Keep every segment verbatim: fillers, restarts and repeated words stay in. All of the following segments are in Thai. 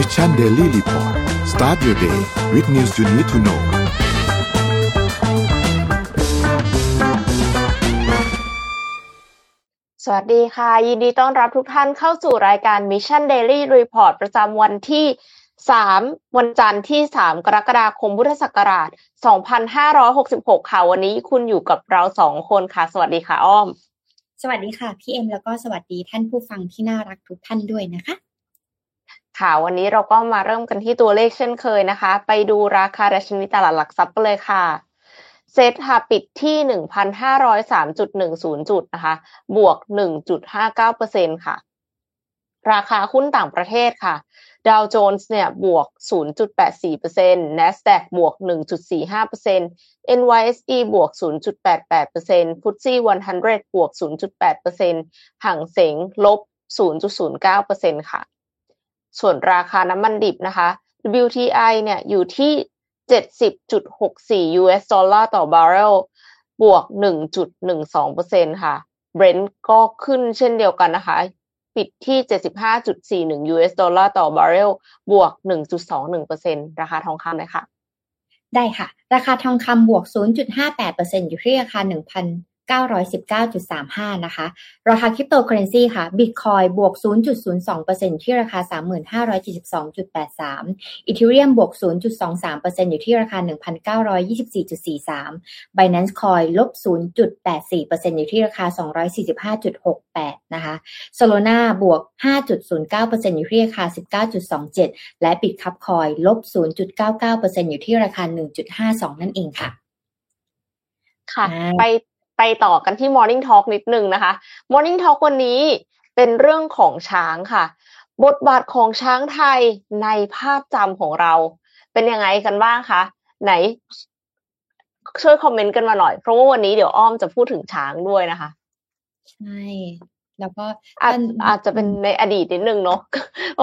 Mission Daily Report start your day with news you need to know สวัสดีค่ะยินดีต้อนรับทุกท่านเข้าสู่รายการ Mission Daily Report ประจำวันที่สามวันจันทร์ที่สามกรกฎาคมพุทธศักราชสองพันห้าร้อยหกสิบหกค่ะวันนี้คุณอยู่กับเราสองคนค่ะสวัสดีค่ะอ้อมสวัสดีค่ะพี่เอ็มแล้วก็สวัสดีท่านผู้ฟังที่น่ารักทุกท่านด้วยนะคะค่ะวันนี้เราก็มาเริ่มกันที่ตัวเลขเช่นเคยนะคะไปดูราคาดัชนีตลาดหลักทรัพย์เลยค่ะเซ็ตค่ะปิดที่ หนึ่งพันห้าร้อยสามจุดหนึ่งศูนย์ จุดนะคะบวก หนึ่งจุดห้าเก้าเปอร์เซ็นต์ ค่ะราคาหุ้นต่างประเทศค่ะดาวโจนส์เนี่ยบวก ศูนย์จุดแปดสี่เปอร์เซ็นต์ Nasdaq บวก หนึ่งจุดสี่ห้าเปอร์เซ็นต์ เอ็น วาย เอส อี บวก ศูนย์จุดแปดแปดเปอร์เซ็นต์ ฟุตซี่ หนึ่งร้อยบวก ศูนย์จุดแปดเปอร์เซ็นต์ หั่งเส็งลบ ศูนย์จุดศูนย์เก้าเปอร์เซ็นต์ ค่ะส่วนราคาน้ำมันดิบนะคะ ดับเบิลยู ที ไอ เนี่ยอยู่ที่ เจ็ดสิบจุดหกสี่ ยู เอส ดอลลาร์ต่อบาร์เรลบวก หนึ่งจุดหนึ่งสองเปอร์เซ็นต์ ค่ะ Brent ก็ขึ้นเช่นเดียวกันนะคะปิดที่ เจ็ดสิบห้าจุดสี่หนึ่ง ยู เอส ดอลลาร์ต่อบาร์เรลบวก หนึ่งจุดสองหนึ่งเปอร์เซ็นต์ ราคาทองคำเลยค่ะได้ค่ะราคาทองคำบวก ศูนย์จุดห้าแปดเปอร์เซ็นต์ อยู่ที่ราคา หนึ่งพันเก้าร้อยสิบเก้าจุดสามห้า นะคะราคาคริปโตเคอเรนซีค่ะบิตคอยบวก ศูนย์จุดศูนย์สองเปอร์เซ็นต์ ที่ราคา สามหมื่นห้าร้อยเจ็ดสิบสองจุดแปดสาม อีเธเรียมบวก ศูนย์จุดสองสามเปอร์เซ็นต์ อยู่ที่ราคา หนึ่งพันเก้าร้อยยี่สิบสี่จุดสี่สาม Binance Coin ลบ ศูนย์จุดแปดสี่เปอร์เซ็นต์ อยู่ที่ราคา สองร้อยสี่สิบห้าจุดหกแปด นะคะ Solana บวก ห้าจุดศูนย์เก้าเปอร์เซ็นต์ อยู่ที่ราคา สิบเก้าจุดสองเจ็ด และ Bitcup Coin ลบ ศูนย์จุดเก้าเก้าเปอร์เซ็นต์ อยู่ที่ราคา หนึ่งจุดห้าสอง นั่นเองค่ะค่ะไปไปต่อกันที่ Morning Talk นิดนึงนะคะ Morning Talk วันนี้เป็นเรื่องของช้างค่ะบทบาทของช้างไทยในภาพจำของเราเป็นยังไงกันบ้างคะไหนช่วยคอมเมนต์กันมาหน่อยเพราะว่าวันนี้เดี๋ยวอ้อมจะพูดถึงช้างด้วยนะคะใช่แล้วก็อาจอาจจะเป็นในอดีตนิดนึงเนาะ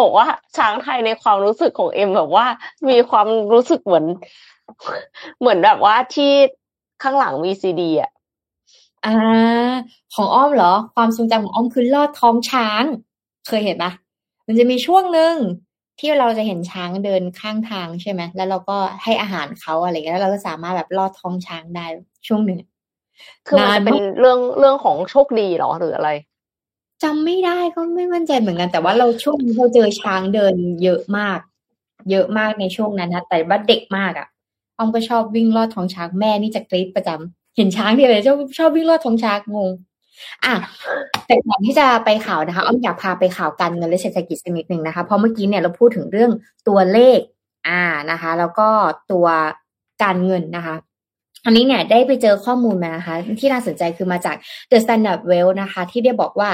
บอกว่าช้างไทยในความรู้สึกของเอ็มแบบว่ามีความรู้สึกเหมือนเหมือนแบบว่าที่ข้างหลัง วี ซี ดี อ่ะอ่าของอ้อมเหรอความทรงจำของอ้อมคือลอดท้องช้างเคยเห็นปะมันจะมีช่วงนึงที่เราจะเห็นช้างเดินข้างทางใช่ไหมแล้วเราก็ให้อาหารเขาอะไรอย่างเงี้ยแล้วเราก็สามารถแบบลอดท้องช้างได้ช่วงนึงคือมันจะเป็นเรื่องเรื่องของโชคดีเหรอหรืออะไรจำไม่ได้ก็ไม่มั่นใจเหมือนกันแต่ว่าเราช่วงเราเจอช้างเดินเยอะมากเยอะมากในช่วงนั้นนะแต่ว่าเด็กมากอ่ะอ้อมก็ชอบวิ่งลอดท้องช้างแม่นี่จะกรี๊ดประจำเห็นช้างทีไรชอบชอบวิ่งลอดท้องช้างงงอ่ะแต่ก่อนที่จะไปข่าวนะคะอ้อมอยากพาไปข่าวการเงินและเศรษฐกิจสักนิดนึงนะคะเพราะเมื่อกี้เนี่ยเราพูดถึงเรื่องตัวเลขอ่านะคะแล้วก็ตัวการเงินนะคะอันนี้เนี่ยได้ไปเจอข้อมูลมานะคะที่น่าสนใจคือมาจาก The Standard Wealth นะคะที่ได้บอกว่า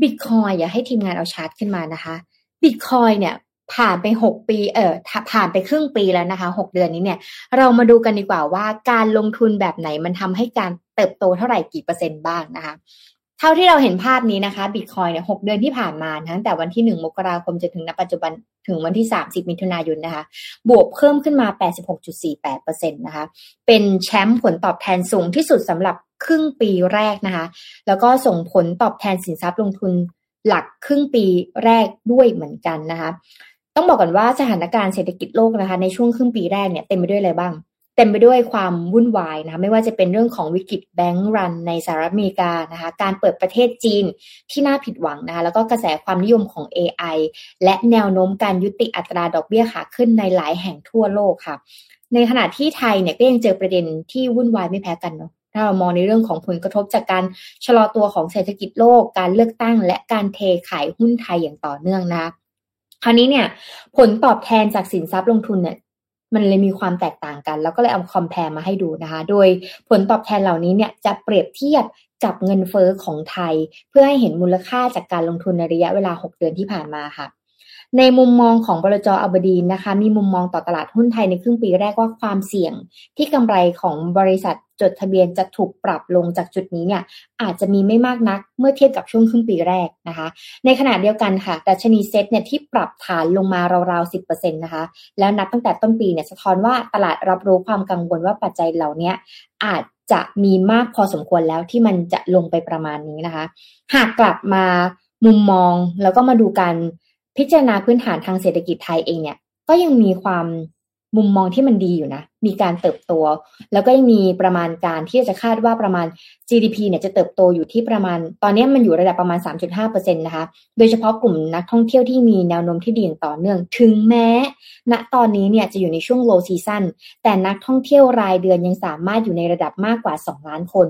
Bitcoin อย่าให้ทีมงานเอาชาร์ตขึ้นมานะคะ Bitcoin เนี่ยผ่านไปหกปีเอ่อผ่านไปครึ่งปีแล้วนะคะหกเดือนนี้เนี่ยเรามาดูกันดีกว่าว่าการลงทุนแบบไหนมันทำให้การเติบโตเท่าไหร่กี่เปอร์เซ็นต์บ้างนะคะเท่าที่เราเห็นภาพนี้นะคะ Bitcoin เนี่ยหกเดือนที่ผ่านมาตั้งแต่วันที่หนึ่งมกราคมจนถึงณปัจจุบันถึงวันที่สามสิบมิถุนายนนะคะบวกเพิ่มขึ้นมา แปดสิบหกจุดสี่แปดเปอร์เซ็นต์ นะคะเป็นแชมป์ผลตอบแทนสูงที่สุดสำหรับครึ่งปีแรกนะคะแล้วก็ส่งผลตอบแทนสินทรัพย์ลงทุนหลักครึ่งปีแรกด้วยเหมือนกันนะคะต้องบอกก่อนว่าสถานการณ์เศรษฐกิจโลกนะคะในช่วงครึ่งปีแรกเนี่ยเต็มไปด้วยอะไรบ้างเต็มไปด้วยความวุ่นวายนะคะไม่ว่าจะเป็นเรื่องของวิกฤตแบงก์รันในสหรัฐอเมริกานะคะการเปิดประเทศจีนที่น่าผิดหวังนะคะแล้วก็กระแสความนิยมของ เอ ไอ และแนวโน้มการยุติอัตราดอกเบี้ยขาขึ้นในหลายแห่งทั่วโลกค่ะในขณะที่ไทยเนี่ยก็ยังเจอประเด็นที่วุ่นวายไม่แพ้กันเนาะถ้าเรามองในเรื่องของผลกระทบจากการชะลอตัวของเศรษฐกิจโลกการเลือกตั้งและการเทขายหุ้นไทยอย่างต่อเนื่องนะคะคราวนี้เนี่ยผลตอบแทนจากสินทรัพย์ลงทุนเนี่ยมันเลยมีความแตกต่างกันแล้วก็เลยเอาคอมแพร์มาให้ดูนะคะโดยผลตอบแทนเหล่านี้เนี่ยจะเปรียบเทียบกับเงินเฟ้อของไทยเพื่อให้เห็นมูลค่าจากการลงทุนในระยะเวลาหกเดือนที่ผ่านมาค่ะในมุมมองของบลจ.อับดีนนะคะมีมุมมองต่อตลาดหุ้นไทยในครึ่งปีแรกว่าความเสี่ยงที่กำไรของบริษัทจดทะเบียนจะถูกปรับลงจากจุดนี้เนี่ยอาจจะมีไม่มากนักเมื่อเทียบกับช่วงครึ่งปีแรกนะคะในขณะเดียวกันค่ะดัชนีเซ็ตเนี่ยที่ปรับฐานลงมาราวๆ สิบเปอร์เซ็นต์ นะคะแล้วนับตั้งแต่ต้นปีเนี่ยสะท้อนว่าตลาดรับรู้ความกังวลว่าปัจจัยเหล่านี้อาจจะมีมากพอสมควรแล้วที่มันจะลงไปประมาณนี้นะคะหากกลับมามุมมองแล้วก็มาดูกัน พิจารณาพื้นฐานทางเศรษฐกิจไทยเองเนี่ยก็ยังมีความมุมมองที่มันดีอยู่นะมีการเติบโตแล้วก็ยังมีประมาณการที่จะคาดว่าประมาณ จี ดี พี เนี่ยจะเติบโตอยู่ที่ประมาณตอนนี้มันอยู่ระดับประมาณ สามจุดห้าเปอร์เซ็นต์ นะคะโดยเฉพาะกลุ่มนักท่องเที่ยวที่มีแนวโน้มที่ดีอย่างต่อเนื่องถึงแม้ณตอนนี้เนี่ยจะอยู่ในช่วง low season แต่นักท่องเที่ยวรายเดือนยังสามารถอยู่ในระดับมากกว่าสองล้านคน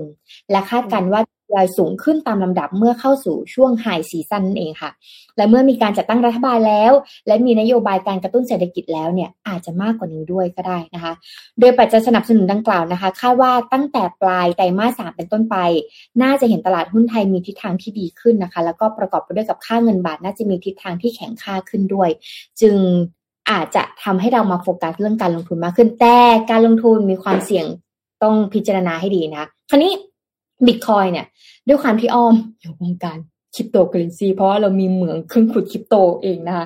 และคาดการณ์ว่ารายสูงขึ้นตามลำดับเมื่อเข้าสู่ช่วง high season นั่นเองค่ะและเมื่อมีการจัดตั้งรัฐบาลแล้วและมีนโยบายการกระตุ้นเศรษฐกิจแล้วเนี่ยอาจจะมากกว่านี้ด้วยก็ได้นะคะโดยปัจจัยสนับสนุนดังกล่าวนะคะคาดว่าตั้งแต่ปลายไตรมาสสามเป็นต้นไปน่าจะเห็นตลาดหุ้นไทยมีทิศทางที่ดีขึ้นนะคะแล้วก็ประกอบไปด้วยกับค่าเงินบาทน่าจะมีทิศทางที่แข็งค่าขึ้นด้วยจึงอาจจะทำให้เรามาโฟกัสเรื่องการลงทุนมากขึ้นแต่การลงทุนมีความเสี่ยงต้องพิจารณาให้ดีนะคราวนี้Bitcoin เนี่ยด้วยความที่อ้อมอยู่วงการคริปโตเคอเรนซีเพราะว่าเรามีเหมืองเครื่องขุดคริปโตเองนะคะ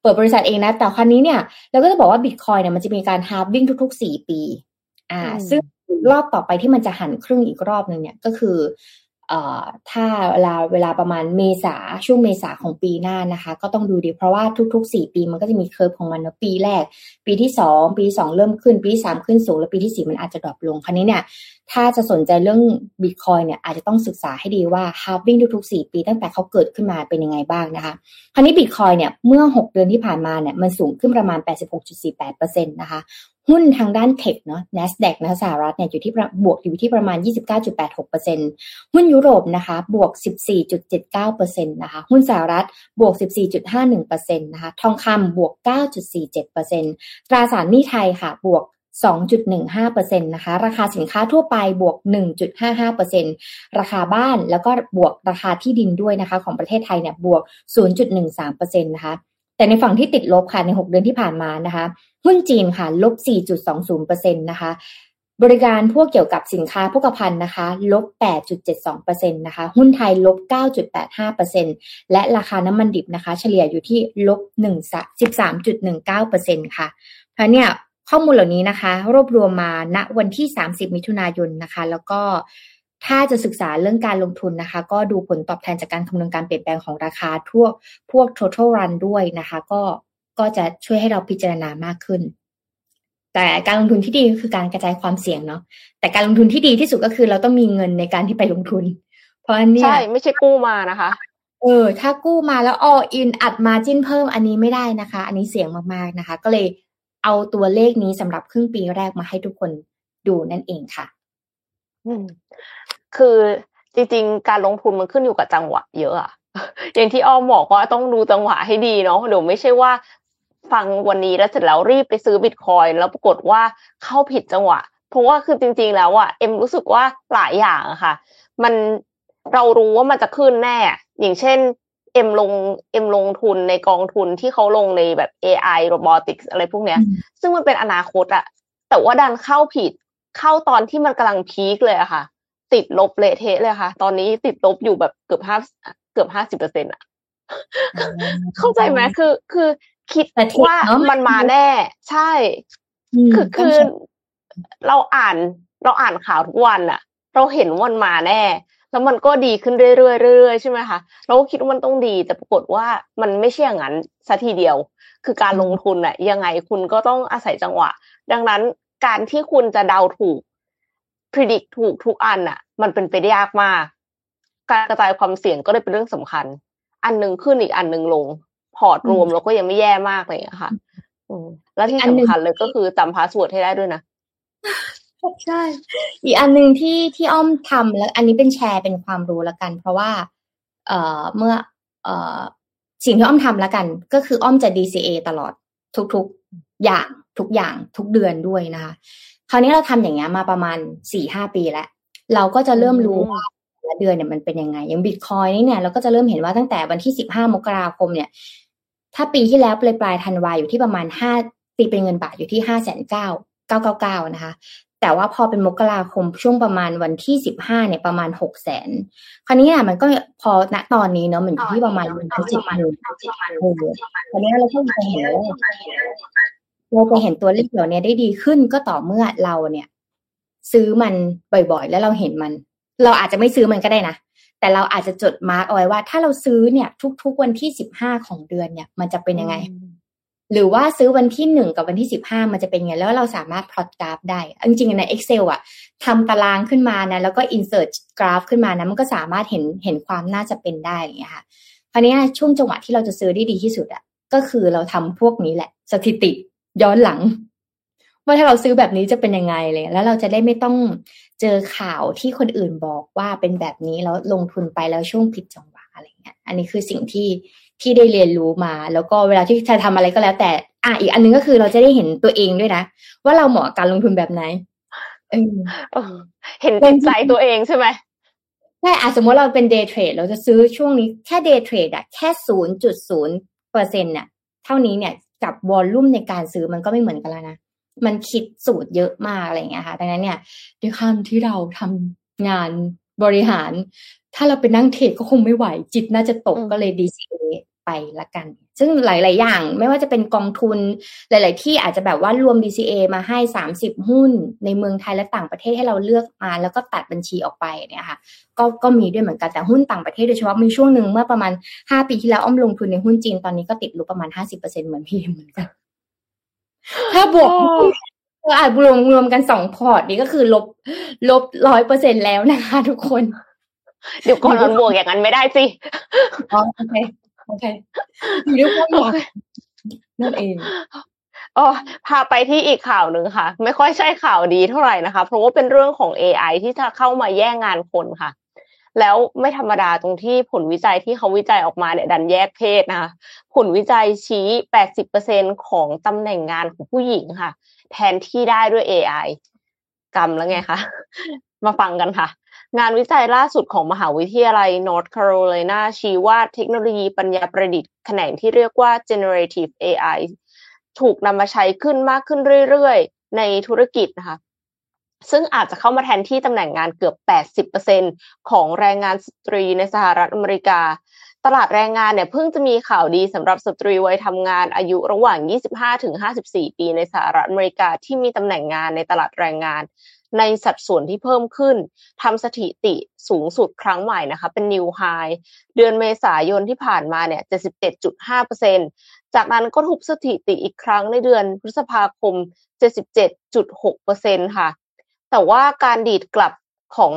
เปิดบริษัทเองนะแต่คราวนี้เนี่ยเราก็จะบอกว่า Bitcoin เนี่ยมันจะมีการฮาล์ฟวิ่งทุกๆสี่ปีอ่าซึ่งรอบต่อไปที่มันจะหันครึ่งอีกรอบนึงเนี่ยก็คือเอ่อถ้าเวลาเวลาประมาณเมษาช่วงเมษาของปีหน้านะคะก็ต้องดูดีเพราะว่าทุกๆสี่ปีมันก็จะมีเคิร์ฟของมันนะปีแรกปีที่สองปีที่สองเริ่มขึ้นปีที่สามขึ้นสูงแล้วปีที่สี่มันอาจจะดรอปลงคราวนี้เนี่ยถ้าจะสนใจเรื่อง Bitcoin เนี่ยอาจจะต้องศึกษาให้ดีว่า halving ทุกๆสี่ปีตั้งแต่เขาเกิดขึ้นมาเป็นยังไงบ้างนะคะคราวนี้ Bitcoin เนี่ยเมื่อหกเดือนที่ผ่านมาเนี่ยมันสูงขึ้นประมาณ แปดสิบหกจุดสี่แปดเปอร์เซ็นต์ นะคะหุ้นทางด้านเทคเนาะ Nasdaq นะสหรัฐเนี่ยอยู่ที่บวกอยู่ที่ประมาณ ยี่สิบเก้าจุดแปดหกเปอร์เซ็นต์ หุ้นยุโรปนะคะบวก สิบสี่จุดเจ็ดเก้าเปอร์เซ็นต์ นะคะหุ้นสหรัฐบวก สิบสี่จุดห้าหนึ่งเปอร์เซ็นต์ นะคะทองคำบวก เก้าจุดสี่เจ็ดเปอร์เซ็นต์ ตราสารหนี้ไทยค่ะบวกสองจุดหนึ่งห้าเปอร์เซ็นต์ นะคะราคาสินค้าทั่วไปบวก หนึ่งจุดห้าห้าเปอร์เซ็นต์ ราคาบ้านแล้วก็บวกราคาที่ดินด้วยนะคะของประเทศไทยเนี่ยบวก ศูนย์จุดหนึ่งสามเปอร์เซ็นต์ นะคะแต่ในฝั่งที่ติดลบค่ะในหกเดือนที่ผ่านมานะคะหุ้นจีนค่ะลบ สี่จุดสองศูนย์เปอร์เซ็นต์ นะคะบริการพวกเกี่ยวกับสินค้าโภคภัณฑ์นะคะลบ แปดจุดเจ็ดสองเปอร์เซ็นต์ นะคะหุ้นไทยลบ เก้าจุดแปดห้าเปอร์เซ็นต์ และราคาน้ำมันดิบนะคะเฉลี่ยอยู่ที่ลบ สิบสามจุดหนึ่งเก้าเปอร์เซ็นต์ ค่ะเพราะเนี่ยข้อมูลเหล่านี้นะคะรวบรวมมาณวันที่สามสิบมิถุนายนนะคะแล้วก็ถ้าจะศึกษาเรื่องการลงทุนนะคะก็ดูผลตอบแทนจากการคำนวณการเปลี่ยนแปลงของราคาทั่วพวก total run ด้วยนะคะก็ก็จะช่วยให้เราพิจารณามากขึ้นแต่การลงทุนที่ดีก็คือการกระจายความเสี่ยงเนาะแต่การลงทุนที่ดีที่สุดก็คือเราต้องมีเงินในการที่ไปลงทุนเพราะอันนี้ใช่ไม่ใช่กู้มานะคะเออถ้ากู้มาแล้ว all in อัด margin เพิ่มอันนี้ไม่ได้นะคะอันนี้เสี่ยงมากๆนะคะก็เลยเอาตัวเลขนี้สำหรับครึ่งปีแรกมาให้ทุกคนดูนั่นเองค่ะอืมคือจริงๆการลงทุนมันขึ้นอยู่กับจังหวะเยอะอ่ะอย่างที่อ้อมบอกว่าต้องดูจังหวะให้ดีเนาะเดี๋ยวไม่ใช่ว่าฟังวันนี้แล้วเสร็จแล้วรีบไปซื้อบิตคอยน์แล้วปรากฏว่าเข้าผิดจังหวะเพราะว่าคือจริงๆแล้วอ่ะเอ็มรู้สึกว่าหลายอย่างอะค่ะมันเรารู้ว่ามันจะขึ้นแน่อย่างเช่นเอ็มลงเอ็มลงทุนในกองทุนที่เขาลงในแบบ เอ ไอ Robotics อะไรพวกเนี้ยซึ่งมันเป็นอนาคตอะแต่ว่าดันเข้าผิดเข้าตอนที่มันกำลังพีคเลยอะค่ะติดลบเละเทะเลยค่ะตอนนี้ติดลบอยู่แบบเกือบห้าเกือบห้าสิบเปอร์เซ็นต์อะเข้าใจไหมคือคือคิดว่ามันมาแน่ใช่คือคือเราอ่านเราอ่านข่าวทุกวันอะเราเห็นว่ามันมาแน่แล้วมันก็ดีขึ้นเรื่อยๆๆใช่ไหมคะเราก็คิดว่ามันต้องดีแต่ปรากฏว่ามันไม่ใช่อย่างนั้นซะทีเดียวคือการลงทุนน่ะยังไงคุณก็ต้องอาศัยจังหวะดังนั้นการที่คุณจะเดาถูก predict ถูกทุกอันน่ะมันเป็นไปได้ยากมากการกระจายความเสี่ยงก็เลยเป็นเรื่องสำคัญอันนึงขึ้นอีกอันนึงลงพอร์ตรวมเราก็ยังไม่แย่มากเลยค่ะแล้วที่สำคัญเลยก็คือจำพาสเวิร์ดให้ได้ด้วยนะใช่อีกอันนึงที่ที่อ้อมทำแล้วอันนี้เป็นแชร์เป็นความรู้ละกันเพราะว่าเอ่อเมื่อเอ่อสิ่งที่อ้อมทำละกันก็คืออ้อมจะ ดี ซี เอ ตลอดทุกๆอย่างทุกอย่างทุกเดือนด้วยนะคะคราวนี้เราทำอย่างเงี้ยมาประมาณ สี่ห้าปีแล้วเราก็จะเริ่มรู้ว่าแต่ละเดือนเนี่ยมันเป็นยังไงอย่าง Bitcoin นี่เนี่ยเราก็จะเริ่มเห็นว่าตั้งแต่วันที่สิบห้ามกราคมเนี่ยถ้าปีที่แล้วปลายๆธันวาอยู่ที่ประมาณห้าตีเป็นเงินบาทอยู่ที่ ห้าแสนเก้าหมื่นเก้าพันเก้าร้อยเก้าสิบเก้า นะคะแต่ว่าพอเป็นมกราคมช่วงประมาณวันที่สิบห้าเนี่ยประมาณ หกแสน คราวนี้น่ะมันก็พอณตอนนี้เนาะมันอยู่ที่ประมาณหนึ่งแสนเจ็ดหมื่น คราวนี้เราก็จะเห็นเราจะเห็นตัวเลขเหล่านี้ได้ดีขึ้นก็ต่อเมื่อเราเนี่ยซื้อมันบ่อยๆแล้วเราเห็นมันเราอาจจะไม่ซื้อมันก็ได้นะ แต่เราอาจจะจดมาร์กเอาไว้ว่าถ้าเราซื้อเนี่ยทุกๆวันที่สิบห้าของเดือนเนี่ยมันจะเป็นยังไงหรือว่าซื้อวันที่หนึ่งกับวันที่สิบห้ามันจะเป็นไงแล้วเราสามารถพลอตกราฟได้จริงๆใน Excel อ่ะทำตารางขึ้นมานะแล้วก็ insert กราฟขึ้นมานะมันก็สามารถเห็นเห็นความน่าจะเป็นได้อย่างเงี้ยค่ะคราวนี้ช่วงจังหวะที่เราจะซื้อได้ดีที่สุดอ่ะก็คือเราทำพวกนี้แหละสถิติย้อนหลังว่าถ้าเราซื้อแบบนี้จะเป็นยังไงเลยแล้วเราจะได้ไม่ต้องเจอข่าวที่คนอื่นบอกว่าเป็นแบบนี้แล้วลงทุนไปแล้วช่วงผิดจังหวะอะไรเงี้ยอันนี้คือสิ่งที่ที่ได้เรียนรู้มาแล้วก็เวลาที่จะทำอะไรก็แล้วแต่อ่ะอีกอันนึงก็คือเราจะได้เห็นตัวเองด้วยนะว่าเราเหมาะกับการลงทุนแบบไหนเห็นเป็นใจตัวเองใช่ไหมใช่อ่ะสมมติเราเป็น day trade เราจะซื้อช่วงนี้แค่ day trade อ่ะแค่ ศูนย์จุดศูนย์เปอร์เซ็นต์ น่ะเท่านี้เนี่ยกับ volume ในการซื้อมันก็ไม่เหมือนกันแล้วนะมันคิดสูตรเยอะมากอะไรอย่างเงี้ยค่ะดังนั้นเนี่ยด้วยความที่เราทำงานบริหารถ้าเราไปนั่งเทรดก็คงไม่ไหวจิตน่าจะตกก็เลย ดี ซี เอ ไปละกันซึ่งหลายๆอย่างไม่ว่าจะเป็นกองทุนหลายๆที่อาจจะแบบว่ารวม ดี ซี เอ มาให้สามสิบหุ้นในเมืองไทยและต่างประเทศให้เราเลือกมาแล้วก็ตัดบัญชีออกไปเนี่ยค่ะก็ก็มีด้วยเหมือนกันแต่หุ้นต่างประเทศโดยเฉพาะมีช่วงนึงเมื่อประมาณห้าปีที่แล้วอ้อมลงทุนในหุ้นจีนตอนนี้ก็ติดลบประมาณ ห้าสิบเปอร์เซ็นต์ เหมือนพี่เหมือนกันถ้าบวกเราอาจรวมรวมกันสองพอร์ตนี่ก็คือลบลบ ร้อยเปอร์เซ็นต์ แล้วนะคะทุกคนเดี๋ยวก่อนมันบวกอย่างนั้นไม่ได้สิโอเคโอเคเดี๋ยวก่อนนั่นเองอ๋อพาไปที่อีกข่าวหนึ่งค่ะไม่ค่อยใช่ข่าวดีเท่าไหร่นะคะเพราะว่าเป็นเรื่องของ เอ ไอ ที่จะเข้ามาแย่งงานคนค่ะแล้วไม่ธรรมดาตรงที่ผลวิจัยที่เขาวิจัยออกมาเนี่ยดันแยกเพศนะคะผลวิจัยชี้ แปดสิบเปอร์เซ็นต์ ของตำแหน่งงานของผู้หญิงค่ะแทนที่ได้ด้วย เอ ไอ กำแล้วไงคะมาฟังกันค่ะงานวิจัยล่าสุดของมหาวิทยาลัย North Carolina ชี้ว่าเทคโนโลยีปัญญาประดิษฐ์แขนงที่เรียกว่า Generative เอ ไอ ถูกนำมาใช้ขึ้นมากขึ้นเรื่อยๆในธุรกิจนะคะซึ่งอาจจะเข้ามาแทนที่ตำแหน่งงานเกือบ แปดสิบเปอร์เซ็นต์ ของแรงงานสตรีในสหรัฐอเมริกาตลาดแรงงานเนี่ยเพิ่งจะมีข่าวดีสำหรับสตรีวัยทำงานอายุระหว่าง ยี่สิบห้าถึงห้าสิบสี่ ปีในสหรัฐอเมริกาที่มีตำแหน่งงานในตลาดแรงงานในสัดส่วนที่เพิ่มขึ้นทำสถิติสูงสุดครั้งใหม่นะคะเป็น New High เดือนเมษายนที่ผ่านมาเนี่ย เจ็ดสิบเจ็ดจุดห้าเปอร์เซ็นต์ จากนั้นก็ทุบสถิติอีกครั้งในเดือนพฤษภาคม เจ็ดสิบเจ็ดจุดหกเปอร์เซ็นต์ ค่ะแต่ว่าการดีดกลับของ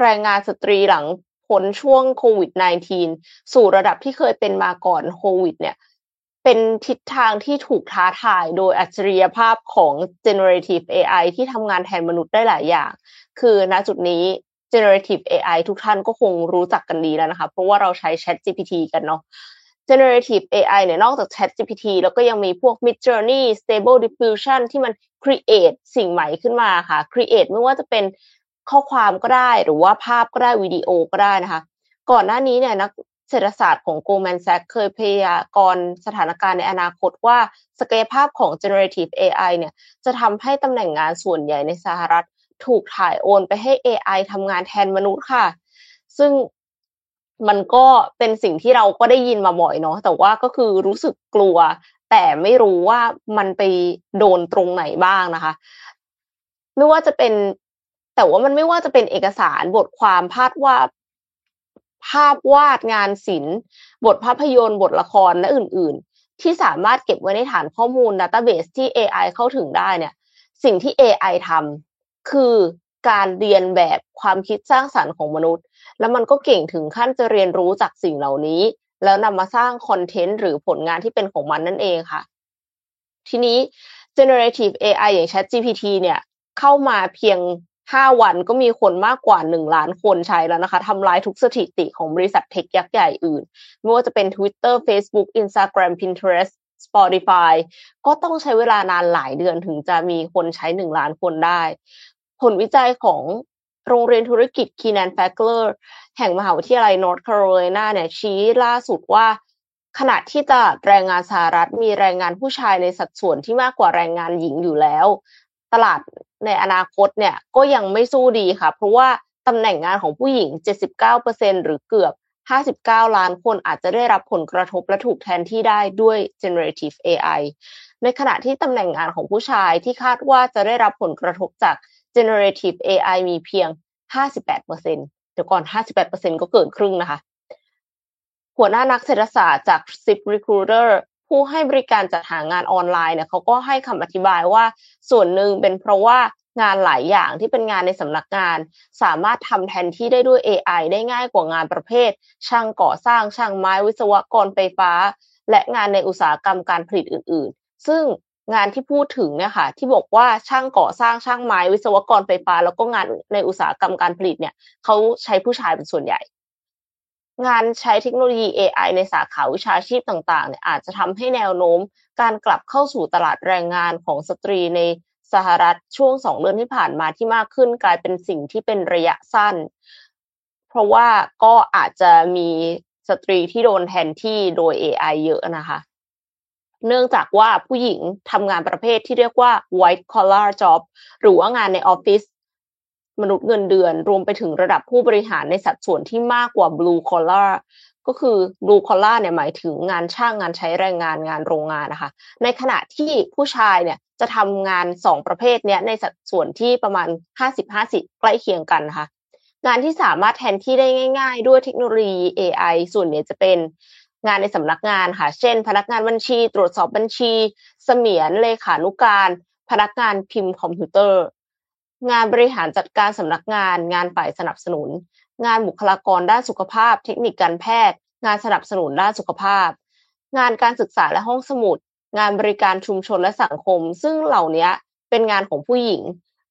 แรงงานสตรีหลังผลช่วงโควิด สิบเก้า สู่ระดับที่เคยเป็นมาก่อนโควิดเนี่ยเป็นทิศทางที่ถูกท้าทายโดยอัจฉริยภาพของ Generative เอ ไอ ที่ทำงานแทนมนุษย์ได้หลายอย่างคือณจุดนี้ Generative เอ ไอ ทุกท่านก็คงรู้จักกันดีแล้วนะคะเพราะว่าเราใช้ ChatGPT กันเนาะ Generative เอ ไอ เนี่ยนอกจาก ChatGPT แล้วก็ยังมีพวก Midjourney Stable Diffusion ที่มัน create สิ่งใหม่ขึ้นมาค่ะ create ไม่ว่าจะเป็นข้อความก็ได้หรือว่าภาพก็ได้วิดีโอก็ได้นะคะก่อนหน้านี้เนี่ยนักเศรษฐศาสตร์ของ Goldman Sachs เคยพยากรณ์สถานการณ์ในอนาคตว่าศักยภาพของ Generative เอ ไอ เนี่ยจะทำให้ตำแหน่งงานส่วนใหญ่ในสหรัฐถูกถ่ายโอนไปให้ เอ ไอ ทำงานแทนมนุษย์ค่ะซึ่งมันก็เป็นสิ่งที่เราก็ได้ยินมาบ่อยเนาะแต่ว่าก็คือรู้สึกกลัวแต่ไม่รู้ว่ามันไปโดนตรงไหนบ้างนะคะไม่ว่าจะเป็นแต่ว่ามันไม่ว่าจะเป็นเอกสารบทความพาดว่าภาพวาดงานศิลป์บทภาพยนตร์บทละครและอื่นๆที่สามารถเก็บไว้ในฐานข้อมูล Database ที่ เอ ไอ เข้าถึงได้เนี่ยสิ่งที่ เอ ไอ ทำคือการเรียนแบบความคิดสร้างสรรค์ของมนุษย์แล้วมันก็เก่งถึงขั้นจะเรียนรู้จากสิ่งเหล่านี้แล้วนำมาสร้างคอนเทนต์หรือผลงานที่เป็นของมันนั่นเองค่ะทีนี้ Generative เอ ไอ อย่าง ChatGPT เนี่ยเข้ามาเพียงห้าวันก็มีคนมากกว่าหนึ่งล้านคนใช้แล้วนะคะทำลายทุกสถิติของบริษัทเทคยักษ์ใหญ่อื่นไม่ว่าจะเป็น Twitter Facebook Instagram Pinterest Spotify ก็ต้องใช้เวลานานหลายเดือนถึงจะมีคนใช้หนึ่งล้านคนได้ผลวิจัยของโรงเรียนธุรกิจ Keenan Flagler แห่งมหาวิทยาลัย North Carolina เนี่ยชี้ล่าสุดว่าขณะที่ตลาดแรงงานสหรัฐมีแรงงานผู้ชายในสัดส่วนที่มากกว่าแรงงานหญิงอยู่แล้วตลาดในอนาคตเนี่ยก็ยังไม่สู้ดีค่ะเพราะว่าตำแหน่งงานของผู้หญิง เจ็ดสิบเก้าเปอร์เซ็นต์ หรือเกือบห้าสิบเก้าล้านคนอาจจะได้รับผลกระทบและถูกแทนที่ได้ด้วย Generative เอ ไอ ในขณะที่ตำแหน่งงานของผู้ชายที่คาดว่าจะได้รับผลกระทบจากGenerative เอ ไอ มีเพียง ห้าสิบแปดเปอร์เซ็นต์ ดี๋ยวก่อน ห้าสิบแปดเปอร์เซ็นต์ ก็เกินครึ่งนะคะหัวหน้านักเศรษฐศาสตร์จาก ซิป รีคูเดอร์ ผู้ให้บริการจัดหางานออนไลน์เนี่ยเขาก็ให้คำอธิบายว่าส่วนหนึ่งเป็นเพราะว่างานหลายอย่างที่เป็นงานในสำนักงานสามารถทำแทนที่ได้ด้วย เอ ไอ ได้ง่ายกว่างานประเภทช่างก่อสร้างช่างไม้วิศวกรไฟฟ้าและงานในอุตสาหกรรมการผลิตอื่นๆซึ่งงานที่พูดถึงเนี่ยค่ะที่บอกว่าช่างก่อสร้างช่างไม้วิศวกรไฟฟ้าแล้วก็งานในอุตสาหกรรมการผลิตเนี่ยเขาใช้ผู้ชายเป็นส่วนใหญ่งานใช้เทคโนโลยี เอ ไอ ในสาขาวิชาชีพต่างๆเนี่ยอาจจะทำให้แนวโน้มการกลับเข้าสู่ตลาดแรงงานของสตรีในสหรัฐช่วงสองเดือนที่ผ่านมาที่มากขึ้นกลายเป็นสิ่งที่เป็นระยะสั้นเพราะว่าก็อาจจะมีสตรีที่โดนแทนที่โดย เอ ไอ เยอะนะคะเนื่องจากว่าผู้หญิงทำงานประเภทที่เรียกว่า white collar job หรือว่างานในออฟฟิศมนุษย์เงินเดือนรวมไปถึงระดับผู้บริหารในสัดส่วนที่มากกว่า blue collar ก็คือ blue collar เนี่ยหมายถึงงานช่างงานใช้แรงงานงานโรงงานนะคะในขณะที่ผู้ชายเนี่ยจะทำงานสองประเภทเนี้ยในสัดส่วนที่ประมาณ ห้าสิบห้าสิบ ใกล้เคียงกันนะคะงานที่สามารถแทนที่ได้ง่ายๆด้วยเทคโนโลยี เอ ไอ ส่วนเนี่ยจะเป็นงานในสำนักงานค่ะเช่นพนักงานบัญชีตรวจสอบบัญชีเสมียนเลขานุการพนักงานพิมพ์คอมพิวเตอร์งานบริหารจัดการสำนักงานงานฝ่ายสนับสนุนงานบุคลากรด้านสุขภาพเทคนิคการแพทย์งานสนับสนุนด้านสุขภาพงานการศึกษาและห้องสมุดงานบริการชุมชนและสังคมซึ่งเหล่านี้เป็นงานของผู้หญิง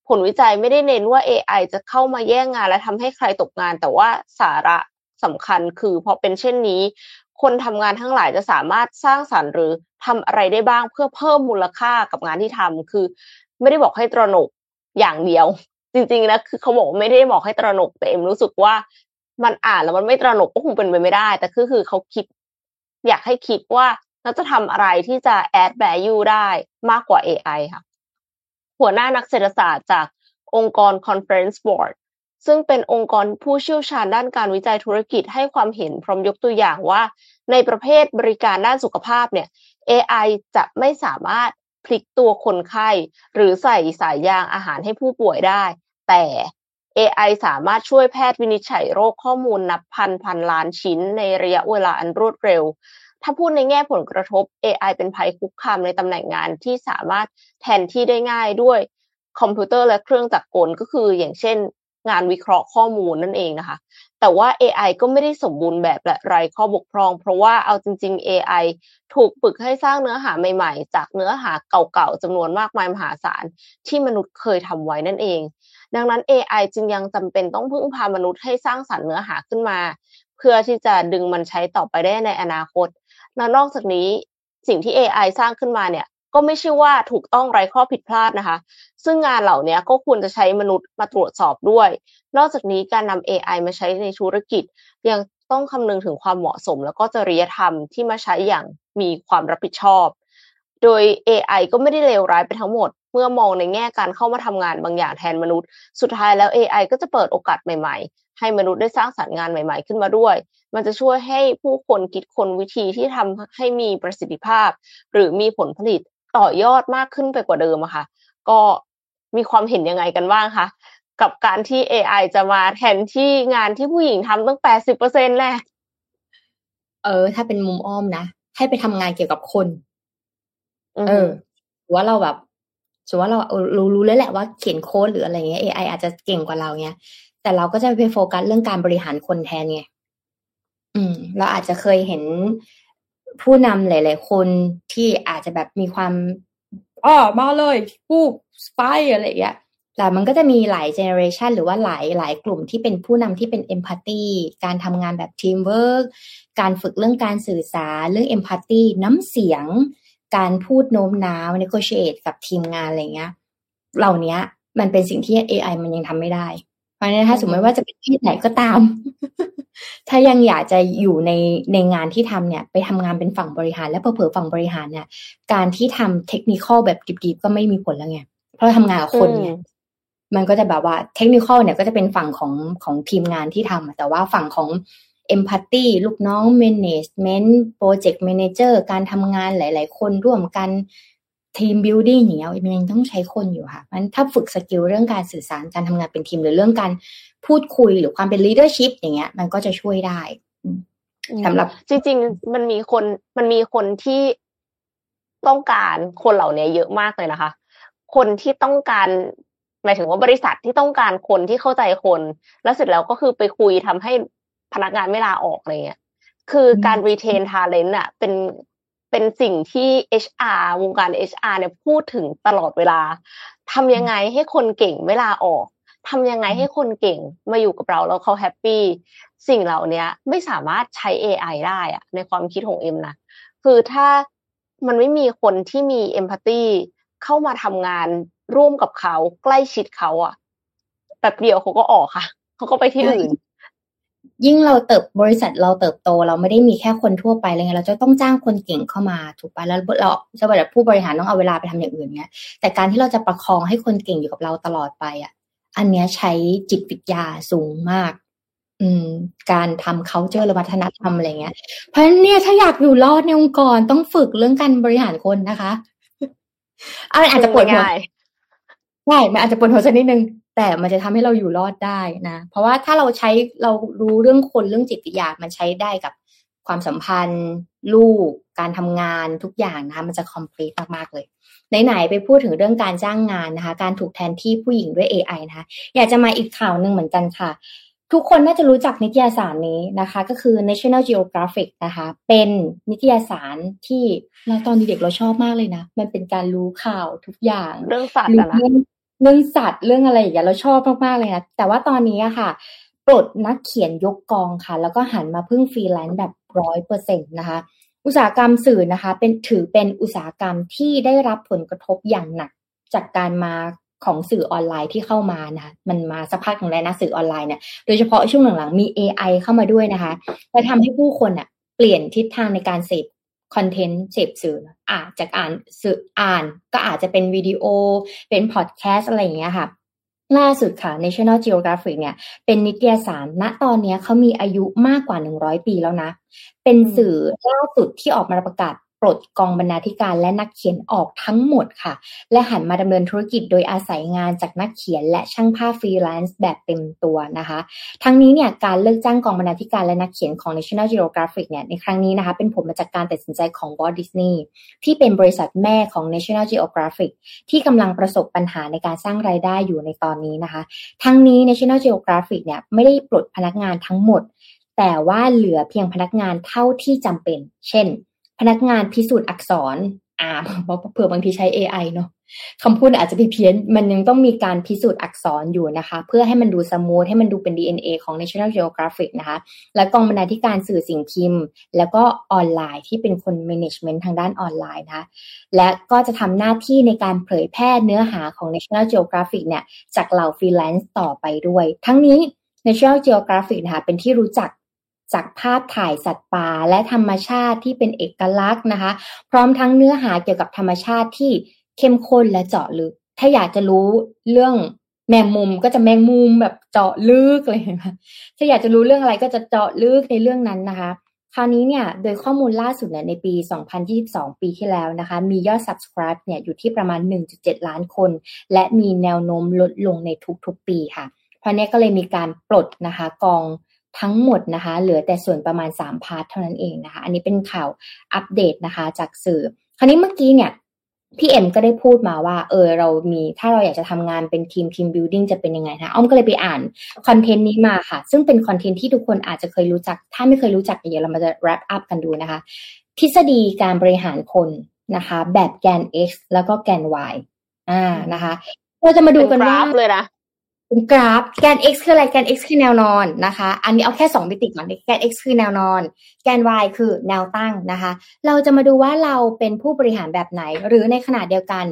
ผลวิจัยไม่ได้เน้นว่า เอ ไอ จะเข้ามาแย่งงานและทำให้ใครตกงานแต่ว่าสาระสำคัญคือพอเป็นเช่นนี้คนทำงานทั้งหลายจะสามารถสร้างสรรค์หรือทำอะไรได้บ้างเพื่อเพิ่มมูลค่ากับงานที่ทำคือไม่ได้บอกให้ตระหนกอย่างเดียวจริงๆนะคือเขาบอกไม่ได้บอกให้ตระหนกแต่เอ็มรู้สึกว่ามันอ่านแล้วมันไม่ตระหนกก็คงเป็นไปไม่ได้แต่คือคือเขาคิดอยากให้คิดว่าเราจะทำอะไรที่จะ add value ได้มากกว่า เอ ไอ ค่ะหัวหน้านักเศรษฐศาสตร์จากองค์กร Conference Board ซึ่งเป็นองค์กรผู้เชี่ยวชาญด้านการวิจัยธุรกิจให้ความเห็นพร้อมยกตัวอย่างว่าในประเภทบริการด้านสุขภาพเนี่ย เอ ไอ จะไม่สามารถพลิกตัวคนไข้หรือใส่สายยางอาหารให้ผู้ป่วยได้แต่ เอ ไอ สามารถช่วยแพทย์วินิจฉัยโรคข้อมูลนับพันพันล้านชิ้นในระยะเวลาอันรวดเร็วถ้าพูดในแง่ผลกระทบ เอ ไอ เป็นภัยคุกคามในตำแหน่งงานที่สามารถแทนที่ได้ง่ายด้วยคอมพิวเตอร์และเครื่องจักรกลก็คืออย่างเช่นงานวิเคราะห์ข้อมูลนั่นเองนะคะแต่ว่า เอ ไอ ก็ไม่ได้สมบูรณ์แบบและไร้ข้อบกพร่องเพราะว่าเอาจริงๆ เอ ไอ ถูกฝึกให้สร้างเนื้อหาใหม่ๆจากเนื้อหาเก่าๆจำนวนมากมายมหาศาลที่มนุษย์เคยทำไว้นั่นเองดังนั้น เอ ไอ จึงยังจำเป็นต้องพึ่งพามนุษย์ให้สร้างสรรค์เนื้อหาขึ้นมาเพื่อที่จะดึงมันใช้ต่อไปได้ในอนาคตแล้วนอกจากนี้สิ่งที่ เอ ไอ สร้างขึ้นมาเนี่ยก็ไม่ใช่ว่าถูกต้องไร้ข้อผิดพลาดนะคะซึ่งงานเหล่านี้ก็ควรจะใช้มนุษย์มาตรวจสอบด้วยนอกจากนี้การนำ เอ ไอ มาใช้ในธุรกิจยังต้องคำนึงถึงความเหมาะสมแล้วก็จริยธรรมที่มาใช้อย่างมีความรับผิดชอบโดย เอ ไอ ก็ไม่ได้เลวร้ายไปทั้งหมดเมื่อมองในแง่การเข้ามาทำงานบางอย่างแทนมนุษย์สุดท้ายแล้ว เอ ไอ ก็จะเปิดโอกาสใหม่ๆให้มนุษย์ได้สร้างสรรค์งานใหม่ๆขึ้นมาด้วยมันจะช่วยให้ผู้คนคิดคนวิธีที่ทำให้มีประสิทธิภาพหรือมีผลผลิตต่อยอดมากขึ้นไปกว่าเดิมอะค่ะก็มีความเห็นยังไงกันบ้างคะกับการที่ เอ ไอ จะมาแทนที่งานที่ผู้หญิงทำตั้ง แปดสิบเปอร์เซ็นต์ แหละเออถ้าเป็นมุมอ้อมนะให้ไปทำงานเกี่ยวกับคนเออว่าเราแบบถือว่าเรารู้รู้แล้วแหละว่าเขียนโค้ดหรืออะไรเงี้ย เอ ไอ อาจจะเก่งกว่าเราเงี้ยแต่เราก็จะไปโฟกัสเรื่องการบริหารคนแทนไงอืมเราอาจจะเคยเห็นผู้นำหลายๆคนที่อาจจะแบบมีความอ้อมาเลยผู้ไปอะไรอย่างเงี้ยแต่มันก็จะมีหลายเจเนอเรชันหรือว่าหลายหลายกลุ่มที่เป็นผู้นำที่เป็นเอมพาธีการทำงานแบบทีมเวิร์กการฝึกเรื่องการสื่อสารเรื่องเอมพาธีน้ำเสียงการพูดโน้มน้าว negotiate กับทีมงานอะไรเงี้ยเหล่านี้มันเป็นสิ่งที่ เอ ไอ มันยังทำไม่ได้เพราะฉะนั้นถ้าสมมติว่าจะเป็นที่ไหนก็ตาม ถ้ายังอยากจะอยู่ในในงานที่ทำเนี่ยไปทำงานเป็นฝั่งบริหารและเผลอๆฝั่งบริหารเนี่ยการที่ทำเทคนิคอลแบบดิบๆก็ไม่มีผลแล้วไงเพราะทำงานกับคนเนี่ยมันก็จะแบบว่าเทคนิคอลเนี่ยก็จะเป็นฝั่งของของทีมงานที่ทำแต่ว่าฝั่งของempathy ลูกน้อง management project manager การทำงานหลายๆคนร่วมกัน ทีมบิวดิ้งอย่างเงี้ยมันยังต้องใช้คนอยู่ค่ะงั้นถ้าฝึกสกิลเรื่องการสื่อสารการทำงานเป็นทีมหรือเรื่องการพูดคุยหรือความเป็นลีดเดอร์ชิพอย่างเงี้ยมันก็จะช่วยได้สำหรับจริงๆมันมีคนมันมีคนที่ต้องการคนเหล่านี้เยอะมากเลยนะคะคนที่ต้องการหมายถึงว่าบริษัทที่ต้องการคนที่เข้าใจคนแล้วเสร็จแล้วก็คือไปคุยทำให้พนักงานไม่ลาออกอะไรเงี้ยคือการรีเทนทาเลนต์อ่ะเป็นเป็นสิ่งที่ เอช อาร์ วงการ เอช อาร์ เนี่ยพูดถึงตลอดเวลาทำยังไงให้คนเก่งไม่ลาออกทำยังไงให้คนเก่งมาอยู่กับเราแล้วเขาแฮปปี้สิ่งเหล่านี้ไม่สามารถใช้ เอ ไอ ได้อะในความคิดของเอ็มนะคือถ้ามันไม่มีคนที่มี empathy เข้ามาทำงานร่วมกับเขาใกล้ชิดเขาอะแต่เดียวเขาก็ออกค่ะเขาก็ไปที่อื่นยิ่งเราเติบบริษัทเราเติบโตเราไม่ได้มีแค่คนทั่วไปอะไรเงี้ยเราจะต้องจ้างคนเก่งเข้ามาถูกป่ะแล้วเราสำหรับผู้บริหารต้องเอาเวลาไปทำอย่างอื่นเงี้ยแต่การที่เราจะประคองให้คนเก่งอยู่กับเราตลอดไปอ่ะอันเนี้ยใช้จิตวิทยาสูงมากอืมการทำ culture หรือวัฒนธรรมอะไรเงี้ยเพราะเนี่ยถ้าอยากอยู่รอดในองค์กรต้องฝึกเรื่องการบริหารคนนะคะอะไรอาจจะปวดหัวใช่มันอาจจะปวดหัวสักนิดนึงแต่มันจะทำให้เราอยู่รอดได้นะเพราะว่าถ้าเราใช้เรารู้เรื่องคนเรื่องจิตวิทยามันใช้ได้กับความสัมพันธ์ลูกการทำงานทุกอย่างนะคะมันจะ complete มากๆเลยไหนๆไปพูดถึงเรื่องการจ้างงานนะคะการถูกแทนที่ผู้หญิงด้วย เอ ไอ นะคะอยากจะมาอีกข่าวนึงเหมือนกันค่ะทุกคนน่าจะรู้จักนิตยสารนี้นะคะก็คือ National Geographic นะคะเป็นนิตยสารที่เราตอนเด็กเราชอบมากเลยนะมันเป็นการรู้ข่าวทุกอย่างเรื่องสัตว์นะเรื่องสัตว์เรื่องอะไรอย่างเงี้ยเราชอบมากๆเลยนะแต่ว่าตอนนี้ค่ะปลดนักเขียนยกกองค่ะแล้วก็หันมาพึ่งฟรีแลนซ์แบบ ร้อยเปอร์เซ็นต์ นะคะอุตสาหกรรมสื่อนะคะเป็นถือเป็นอุตสาหกรรมที่ได้รับผลกระทบอย่างหนักจากการมาของสื่อออนไลน์ที่เข้ามานะคะมันมาสักพักหนึ่งแล้วนะสื่อออนไลน์เนี่ยโดยเฉพาะช่วงหลังๆมี เอ ไอ เข้ามาด้วยนะคะและทำให้ผู้คนอ่ะเปลี่ยนทิศทางในการเสพคอนเทนต์เสพสื่ออ่ะจากอ่านสื่ออ่านก็อาจจะเป็นวิดีโอเป็นพอดแคสต์อะไรอย่างเงี้ยค่ะล่าสุดค่ะ National Geographic เนี่ยเป็นนิตยสารณตอนนี้เขามีอายุมากกว่าหนึ่งร้อยปีแล้วนะเป็นสื่อล่าสุดที่ออกมาประกาศปลดกองบรรณาธิการและนักเขียนออกทั้งหมดค่ะและหันมาดำเนินธุรกิจโดยอาศัยงานจากนักเขียนและช่างภาพฟรีแลนซ์แบบเต็มตัวนะคะทั้งนี้เนี่ยการเลิกจ้างกองบรรณาธิการและนักเขียนของ National Geographic เนี่ยในครั้งนี้นะคะเป็นผลมาจากการตัดสินใจของ Walt Disney ที่เป็นบริษัทแม่ของ National Geographic ที่กำลังประสบปัญหาในการสร้างรายได้อยู่ในตอนนี้นะคะทั้งนี้ National Geographic เนี่ยไม่ได้ปลดพนักงานทั้งหมดแต่ว่าเหลือเพียงพนักงานเท่าที่จำเป็นเช่นพนักงานพิสูจน์อักษรอ่าเผื่อบางทีใช้ เอ ไอ เนาะคำพูดอาจจะเพี้ยนมันยังต้องมีการพิสูจน์อักษรอยู่นะคะเพื่อให้มันดูสมูทให้มันดูเป็น ดี เอ็น เอ ของ National Geographic นะคะและกองบรรณาธิการสื่อสิ่งพิมพ์แล้วก็ออนไลน์ที่เป็นคน management ทางด้านออนไลน์นะคะและก็จะทำหน้าที่ในการเผยแพร่เนื้อหาของ National Geographic เนี่ยจากเหล่า freelance ต่อไปด้วยทั้งนี้ National Geographic นะคะเป็นที่รู้จักจากภาพถ่ายสัตว์ป่าและธรรมชาติที่เป็นเอกลักษณ์นะคะพร้อมทั้งเนื้อหาเกี่ยวกับธรรมชาติที่เข้มข้นและเจาะลึกถ้าอยากจะรู้เรื่องแมงมุมก็จะแมงมุมแบบเจาะลึกเลยนะถ้าอยากจะรู้เรื่องอะไรก็จะเจาะลึกในเรื่องนั้นนะคะคราวนี้เนี่ยโดยข้อมูลล่าสุดเนี่ยในปีสองพันยี่สิบสองปีที่แล้วนะคะมียอด Subscribe เนี่ยอยู่ที่ประมาณ หนึ่งจุดเจ็ดล้านคนและมีแนวโน้มลดลงในทุกๆปีค่ะเพราะนี้ก็เลยมีการปลดนะคะกองทั้งหมดนะคะเหลือแต่ส่วนประมาณสามพาร์ทเท่านั้นเองนะคะอันนี้เป็นข่าวอัปเดตนะคะจากสื่อคราวนี้เมื่อกี้เนี่ยพี่เอ็มก็ได้พูดมาว่าเออเรามีถ้าเราอยากจะทำงานเป็นทีมทีมบิลดิ้งจะเป็นยังไงนะอ้อมก็เลยไปอ่านคอนเทนต์นี้มาค่ะซึ่งเป็นคอนเทนต์ที่ทุกคนอาจจะเคยรู้จักถ้าไม่เคยรู้จักเดี๋ยวเรามาจะ wrap up กันดูนะคะทฤษฎีการบริหารคนนะคะแบบแกน x แล้วก็แกน y อ่านะคะเราจะมาดูกันว่าเลยนะเป็นกราฟแกน x คืออะไรแกน x คือแนวนอนนะคะอันนี้เอาแค่สองมิติก่อนแกน x คือแนวนอนแกน y คือแนวตั้งนะคะเราจะมาดูว่าเราเป็นผู้บริหารแบบไหนหรือในขณะเดียวกัน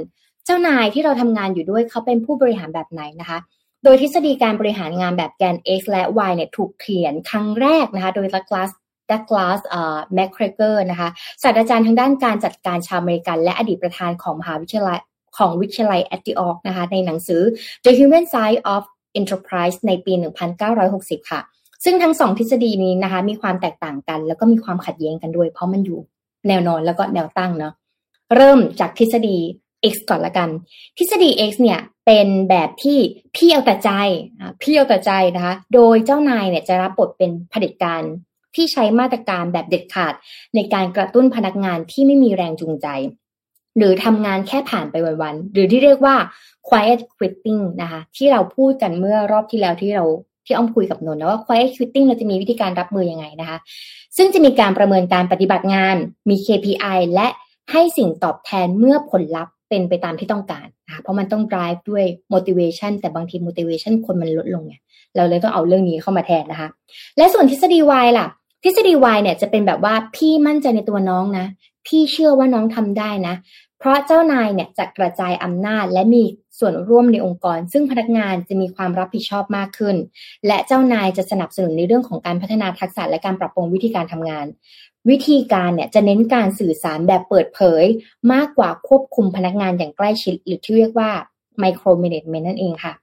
เจ้านายที่เราทำงานอยู่ด้วยเขาเป็นผู้บริหารแบบไหนนะคะโดยทฤษฎีการบริหารงานแบบแกน x และ y เนี่ยถูกเขียนครั้งแรกนะคะโดยดักลาสดักลาสเอ่อแมคเครเกอร์นะคะศาสตราจารย์ทางด้านการจัดการชาวอเมริกันและอดีตประธานของมหาวิทยาลัยของวิทยาลัยแอตติออกนะคะในหนังสือ The Human Side of Enterprise ในปีหนึ่งพันเก้าร้อยหกสิบค่ะซึ่งทั้งสองทฤษฎีนี้นะคะมีความแตกต่างกันแล้วก็มีความขัดแย้งกันด้วยเพราะมันอยู่แนวนอนแล้วก็แนวตั้งเนาะเริ่มจากทฤษฎี x ก่อนละกันทฤษฎี x เนี่ยเป็นแบบที่พี่เอาแต่ใจพี่เอาแต่ใจนะคะโดยเจ้านายเนี่ยจะรับบทเป็นเผด็จการที่ใช้มาตรการแบบเด็ดขาดในการกระตุ้นพนักงานที่ไม่มีแรงจูงใจหรือทำงานแค่ผ่านไปวันๆหรือที่เรียกว่า quiet quitting นะคะที่เราพูดกันเมื่อรอบที่แล้วที่เราที่อ้อมคุยกับนนท์นะว่า quiet quitting เราจะมีวิธีการรับมือยังไงนะคะซึ่งจะมีการประเมินการปฏิบัติงานมี เค พี ไอ และให้สิ่งตอบแทนเมื่อผลลัพธ์เป็นไปตามที่ต้องการนะคะเพราะมันต้อง drive ด้วย motivation แต่บางที motivation คนมันลดลงไงเราเลยต้องเอาเรื่องนี้เข้ามาแทนนะคะและส่วนทฤษฎี Y ล่ะทฤษฎี Y เนี่ยจะเป็นแบบว่าพี่มั่นใจในตัวน้องนะพี่เชื่อว่าน้องทำได้นะเพราะเจ้านายเนี่ยจะกระจายอำนาจและมีส่วนร่วมในองค์กรซึ่งพนักงานจะมีความรับผิดชอบมากขึ้นและเจ้านายจะสนับสนุนในเรื่องของการพัฒนาทักษะและการปรับปรุงวิธีการทำงานวิธีการเนี่ยจะเน้นการสื่อสารแบบเปิดเผยมากกว่าควบคุมพนักงานอย่างใกล้ชิดหรือที่เรียกว่า micro management นั่นเองค่ะ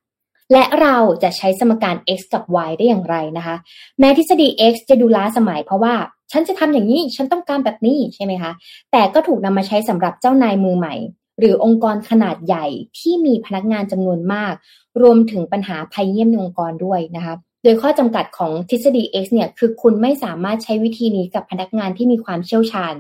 และเราจะใช้สมการ x กับ y ได้อย่างไรนะคะแม้ทฤษฎี x จะดูล้าสมัยเพราะว่าฉันจะทำอย่างนี้ฉันต้องการแบบนี้ใช่ไหมคะแต่ก็ถูกนำมาใช้สำหรับเจ้านายมือใหม่หรือองค์กรขนาดใหญ่ที่มีพนักงานจำนวนมากรวมถึงปัญหาภัยเยี่ยมในองค์กรด้วยนะคะโดยข้อจำกัดของทฤษฎี x เนี่ยคือคุณไม่สามารถใช้วิธีนี้กับพนักงานที่มีความเชี่ยวชาญ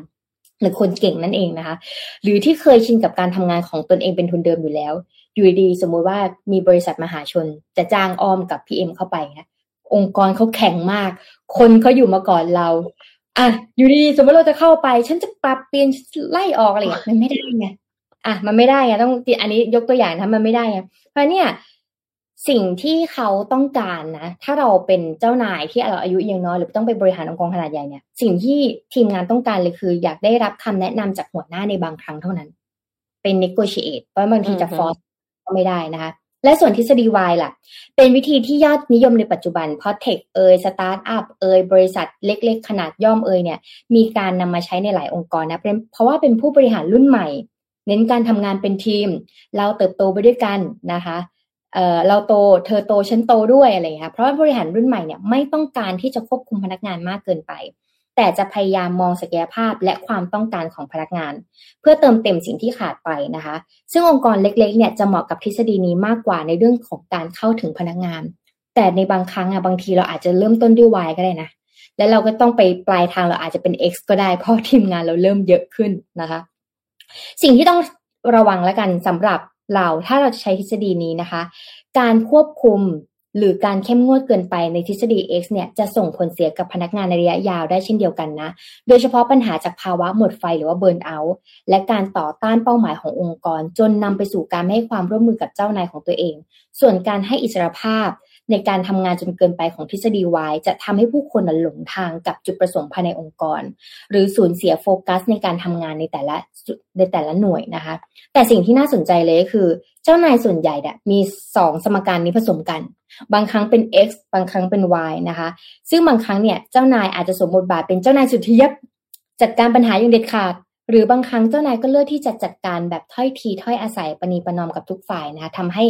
หรือคนเก่งนั่นเองนะคะหรือที่เคยชินกับการทำงานของตนเองเป็นทุนเดิมอยู่แล้วอยู่ดีสมมุติว่ามีบริษัทมหาชนจะจ้างอ้อมกับ พี เอ็ม เข้าไปนะองค์กรเขาแข็งมากคนเขาอยู่มาก่อนเราอ่ะอยู่ดีสมมติเราจะเข้าไปฉันจะปรับเปลี่ยนไล่ออกอะไรอย่างเงี้ยมันไม่ได้ไงอ่ะมันไม่ได้ไงต้องอันนี้ยกตัวอย่างนะมันไม่ได้ไงเพราะเนี่ยสิ่งที่เขาต้องการนะถ้าเราเป็นเจ้านายที่เราอายุยังน้อยหรือต้องไปบริหารองค์กรขนาดใหญ่เนี่ยสิ่งที่ทีมงานต้องการเลยคืออยากได้รับคำแนะนำจากหัวหน้าในบางครั้งเท่านั้นเป็น negotiate เพราะบางทีจะ force ก็ไม่ได้นะคะและส่วนทฤษฎี Y ล่ะเป็นวิธีที่ยอดนิยมในปัจจุบันเพราะเทคเอ่ยสตาร์ทอัพเอ่ยบริษัทเล็กๆขนาดย่อมเอ่ยเนี่ยมีการนำมาใช้ในหลายองค์กรนะเพราะว่าเป็นผู้บริหารรุ่นใหม่เน้นการทำงานเป็นทีมเราเติบโตไปด้วยกันนะคะเอ่อเราโตเธอโตฉันโตด้วยอะไรอย่างเงี้ยเพราะว่าบริหารรุ่นใหม่เนี่ยไม่ต้องการที่จะควบคุมพนักงานมากเกินไปแต่จะพยายามมองศักยภาพและความต้องการของพนักงานเพื่อเติมเต็มสิ่งที่ขาดไปนะคะซึ่งองค์กรเล็กๆเนี่ยจะเหมาะกับทฤษฎีนี้มากกว่าในเรื่องของการเข้าถึงพนักงานแต่ในบางครั้งอ่ะบางทีเราอาจจะเริ่มต้นด้วย Y ก็ได้นะแล้วเราก็ต้องไปปลายทางเราอาจจะเป็น X ก็ได้เพราะทีมงานเราเริ่มเยอะขึ้นนะคะสิ่งที่ต้องระวังละกันสำหรับเราถ้าเราจะใช้ทฤษฎีนี้นะคะการควบคุมหรือการเข้มงวดเกินไปในทฤษฎี X เนี่ยจะส่งผลเสียกับพนักงานในระยะยาวได้เช่นเดียวกันนะโดยเฉพาะปัญหาจากภาวะหมดไฟหรือว่าเบิร์นเอาท์และการต่อต้านเป้าหมายขององค์กรจนนำไปสู่การไม่ให้ความร่วมมือกับเจ้านายของตัวเองส่วนการให้อิสรภาพในการทำงานจนเกินไปของทฤษฎี Y จะทำให้ผู้คนหลงทางกับจุดประสงค์ภายในองค์กรหรือสูญเสียโฟกัสในการทำงานในแต่ละในแต่ละหน่วยนะคะแต่สิ่งที่น่าสนใจเลยก็คือเจ้านายส่วนใหญ่เนี่ยมีสองสมการนี้ผสมกันบางครั้งเป็น X บางครั้งเป็น Y นะคะซึ่งบางครั้งเนี่ยเจ้านายอาจจะสวมบทบาทเป็นเจ้านายสุดที่ยับจัดการปัญหาอย่างเด็ดขาดหรือบางครั้งเจ้านายก็เลือกที่จะจัดการแบบถ้อยทีถ้อยอาศัยประนีประนอมกับทุกฝ่ายนะคะทำให้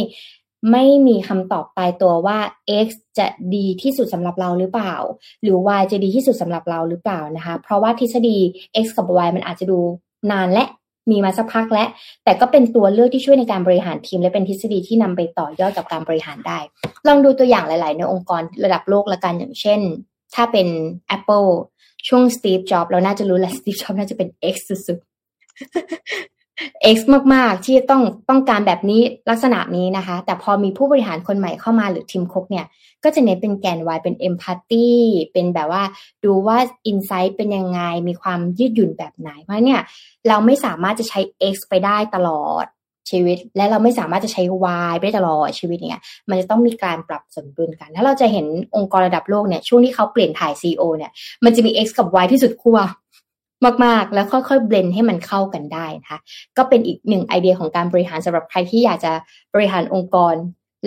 ไม่มีคำตอบตายตัวว่า X จะดีที่สุดสำหรับเราหรือเปล่าหรือ Y จะดีที่สุดสำหรับเราหรือเปล่านะคะเพราะว่าทฤษฎี X กับ Y มันอาจจะดูนานและมีมาสักพักและแต่ก็เป็นตัวเลือกที่ช่วยในการบริหารทีมและเป็นทฤษฎีที่นำไปต่อยอดกับการบริหารได้ลองดูตัวอย่างหลายๆในองค์กรระดับโลกละกันอย่างเช่นถ้าเป็น Apple ช่วง Steve Jobs เราน่าจะรู้แหละ Steve Jobs น่าจะเป็น X สุดๆX มากๆที่ต้องต้องการแบบนี้ลักษณะนี้นะคะแต่พอมีผู้บริหารคนใหม่เข้ามาหรือทีมคุกเนี่ยก็จะเน้นเป็นแกน Y เป็น empathy เป็นแบบว่าดูว่า insight เป็นยังไงมีความยืดหยุ่นแบบไหนเพราะเนี่ยเราไม่สามารถจะใช้ X ไปได้ตลอดชีวิตและเราไม่สามารถจะใช้ Y ไปได้ตลอดชีวิตเนี่ยมันจะต้องมีการปรับสมดุลกันถ้าเราจะเห็นองค์กรระดับโลกเนี่ยช่วงที่เขาเปลี่ยนถ่าย ซี อี โอ เนี่ยมันจะมี X กับ Y ที่สุดขั้วมากๆแล้วค่อยๆเบลนด์ให้มันเข้ากันได้นะคะก็เป็นอีกหนึ่งไอเดียของการบริหารสำหรับใครที่อยากจะบริหารองค์กร